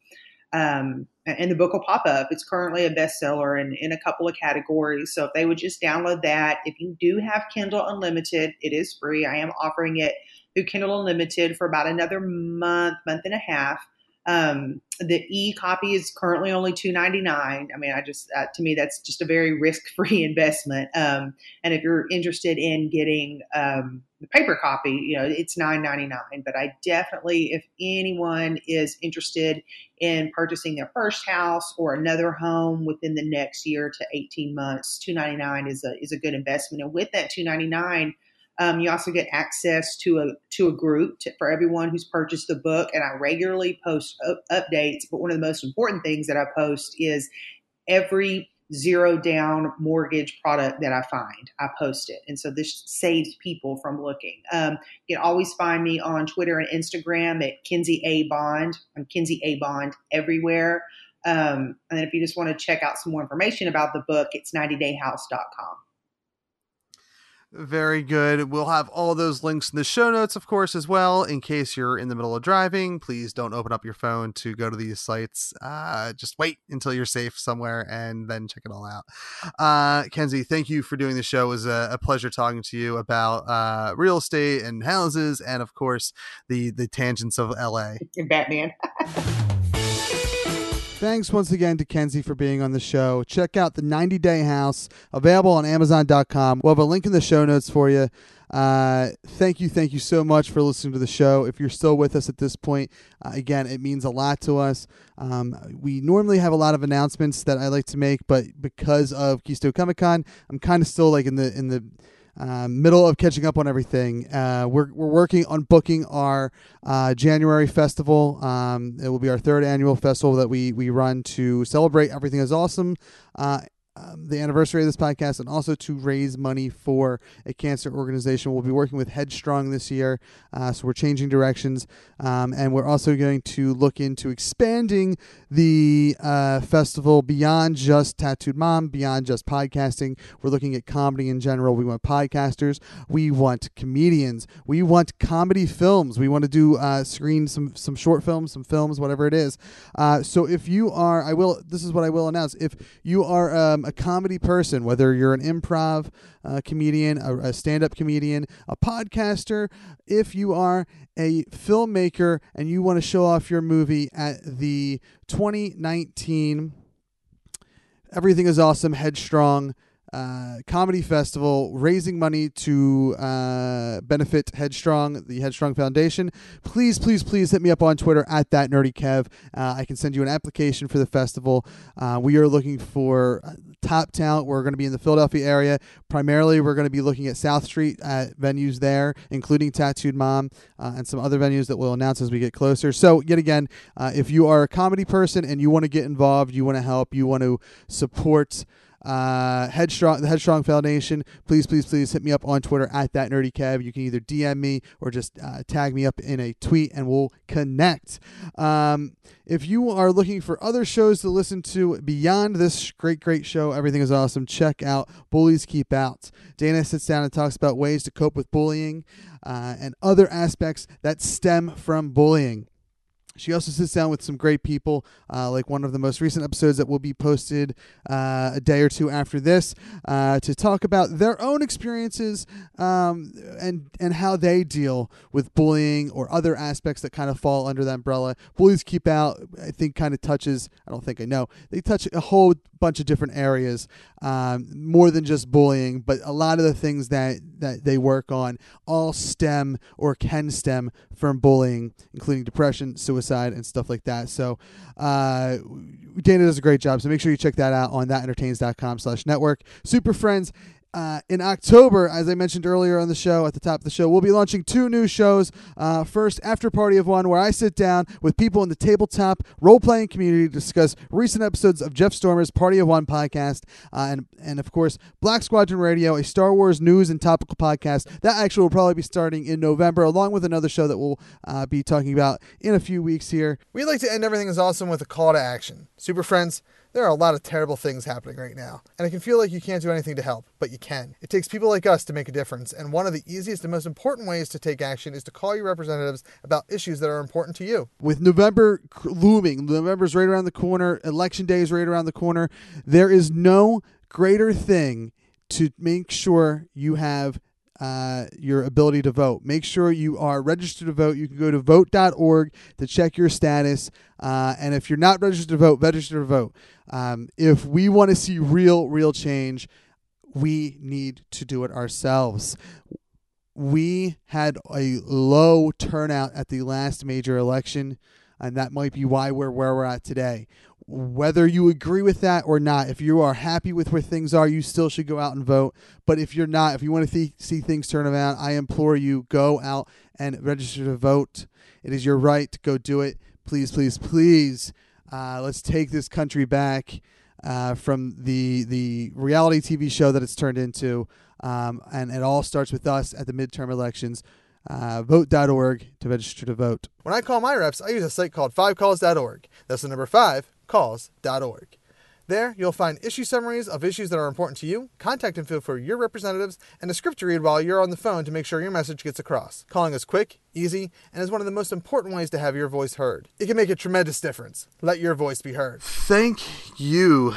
Um, and the book will pop up. It's currently a bestseller and in, in a couple of categories. So if they would just download that, if you do have Kindle Unlimited, it is free. I am offering it through Kindle Unlimited for about another month, month and a half. Um, the e-copy is currently only two ninety-nine. I mean, I just, uh, to me, that's just a very risk-free investment. Um, and if you're interested in getting, um, the paper copy, you know, it's nine ninety-nine, but I definitely, if anyone is interested in purchasing their first house or another home within the next year to eighteen months, two ninety-nine is a is a good investment. And with that two ninety-nine, um, you also get access to a to a group to, for everyone who's purchased the book. And I regularly post up, updates. But one of the most important things that I post is every zero down mortgage product that I find, I post it. And so this saves people from looking. Um, you can always find me on Twitter and Instagram at Kenzie A. Bond. I'm Kenzie A. Bond everywhere. Um, and then if you just want to check out some more information about the book, it's ninety day house dot com. Very good. We'll have all those links in the show notes, of course, as well. In case you're in the middle of driving, please don't open up your phone to go to these sites. Uh, just wait until you're safe somewhere and then check it all out. Uh, Kenzie, thank you for doing the show. It was a, a pleasure talking to you about uh, real estate and houses and, of course, the, the tangents of L A. And Batman. Thanks once again to Kenzie for being on the show. Check out The ninety day house, available on amazon dot com. We'll have a link in the show notes for you. Uh, thank you. Thank you so much for listening to the show. If you're still with us at this point, uh, again, it means a lot to us. Um, we normally have a lot of announcements that I like to make, but because of Keystone Comic-Con, I'm kind of still like in the, in the, Uh, middle of catching up on everything. Uh, we're we're working on booking our uh, January festival. Um, it will be our third annual festival that we we run to celebrate Everything Is Awesome, uh, um, the anniversary of this podcast, and also to raise money for a cancer organization. We'll be working with Headstrong this year, uh, so we're changing directions, um, and we're also going to look into expanding the uh, festival beyond just Tattooed Mom, beyond just podcasting. We're looking at comedy in general. We want podcasters, we want comedians, we want comedy films, we want to do uh, screen some some short films, some films, whatever it is. Uh, so if you are, I will. This is what I will announce. If you are um, a comedy person, whether you're an improv uh, comedian, a, a stand-up comedian, a podcaster, if you are a filmmaker and you want to show off your movie at the twenty nineteen Everything Is Awesome Headstrong uh, Comedy Festival, raising money to uh, benefit Headstrong, the Headstrong Foundation, please, please, please hit me up on Twitter at That Nerdy Kev. Uh, I can send you an application for the festival. Uh, we are looking for top talent. We're going to be in the Philadelphia area. Primarily, we're going to be looking at South Street at venues there, including Tattooed Mom uh, and some other venues that we'll announce as we get closer. So yet again, uh, if you are a comedy person and you want to get involved, you want to help, you want to support Uh, Headstrong, the Headstrong Foundation, please, please, please hit me up on Twitter at That Nerdy Kev. You can either D M me or just uh, tag me up in a tweet and we'll connect. Um, if you are looking for other shows to listen to beyond this great, great show, Everything Is Awesome, check out Bullies Keep Out. Dana sits down and talks about ways to cope with bullying uh, and other aspects that stem from bullying. She also sits down with some great people, uh, like one of the most recent episodes that will be posted uh, a day or two after this, uh, to talk about their own experiences um, and and how they deal with bullying or other aspects that kind of fall under that umbrella. Bullies Keep Out, I think, kind of touches, I don't think I know, they touch a whole bunch of different areas, um, more than just bullying, but a lot of the things that, that they work on all stem or can stem from bullying, including depression, suicide, and stuff like that. So uh, Dana does a great job. So make sure you check that out on that entertains dot com slash network. Super Friends. Uh, in October, as I mentioned earlier on the show, at the top of the show, we'll be launching two new shows. Uh, first, After Party of One, where I sit down with people in the tabletop role-playing community to discuss recent episodes of Jeff Stormer's Party of One podcast. Uh, and, and, of course, Black Squadron Radio, a Star Wars news and topical podcast. That actually will probably be starting in November, along with another show that we'll uh, be talking about in a few weeks here. We'd like to end Everything Is Awesome with a call to action. Super Friends, there are a lot of terrible things happening right now, and it can feel like you can't do anything to help, but you can. It takes people like us to make a difference, and one of the easiest and most important ways to take action is to call your representatives about issues that are important to you. With November looming, November's right around the corner, Election Day is right around the corner, there is no greater thing to make sure you have Uh, your ability to vote. Make sure you are registered to vote. You can go to vote dot org to check your status. Uh, and if you're not registered to vote, register to vote. Um, if we want to see real, real change, we need to do it ourselves. We had a low turnout at the last major election. and that might be why we're where we're at today. Whether you agree with that or not, if you are happy with where things are, you still should go out and vote. But if you're not, if you want to th- see things turn around, I implore you, go out and register to vote. It is your right to go do it. Please, please, please, uh, let's take this country back uh, from the the reality T V show that it's turned into. Um, and it all starts with us at the midterm elections. Uh, vote dot org to register to vote. When I call my reps, I use a site called five calls dot org. That's the number five. calls dot org. There, you'll find issue summaries of issues that are important to you, contact info for your representatives, and a script to read while you're on the phone to make sure your message gets across. Calling is quick, easy, and is one of the most important ways to have your voice heard. It can make a tremendous difference. Let your voice be heard. Thank you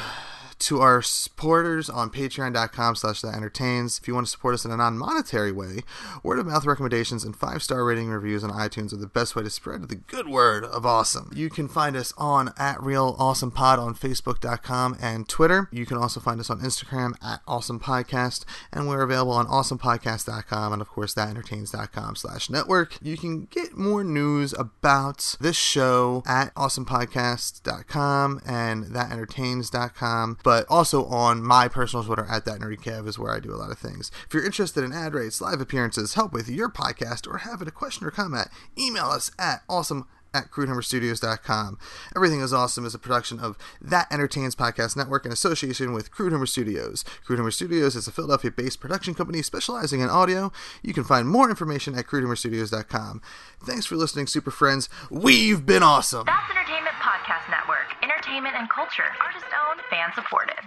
to our supporters on patreon dot com slash that entertains. If you want to support us in a non-monetary way, word-of-mouth recommendations and five-star rating reviews on iTunes are the best way to spread the good word of awesome. You can find us on at RealAwesomePod on facebook dot com and Twitter. You can also find us on Instagram at awesomepodcast, and we're available on awesomepodcast dot com and, of course, that entertains dot com slash network. You can get more news about this show at awesomepodcast dot com and that entertains dot com. But also on my personal Twitter, at ThatNerdyCav, is where I do a lot of things. If you're interested in ad rates, live appearances, help with your podcast, or have a question or comment, email us at awesome at crude humor studios dot com. Everything is Awesome is a production of That Entertains Podcast Network in association with Crude Humor Studios. Crude Humor Studios is a Philadelphia-based production company specializing in audio. You can find more information at crude humor studios dot com. Thanks for listening, Super Friends. We've been awesome. That's Entertainment Podcast Network. Entertainment and culture. Artist-owned, fan-supported.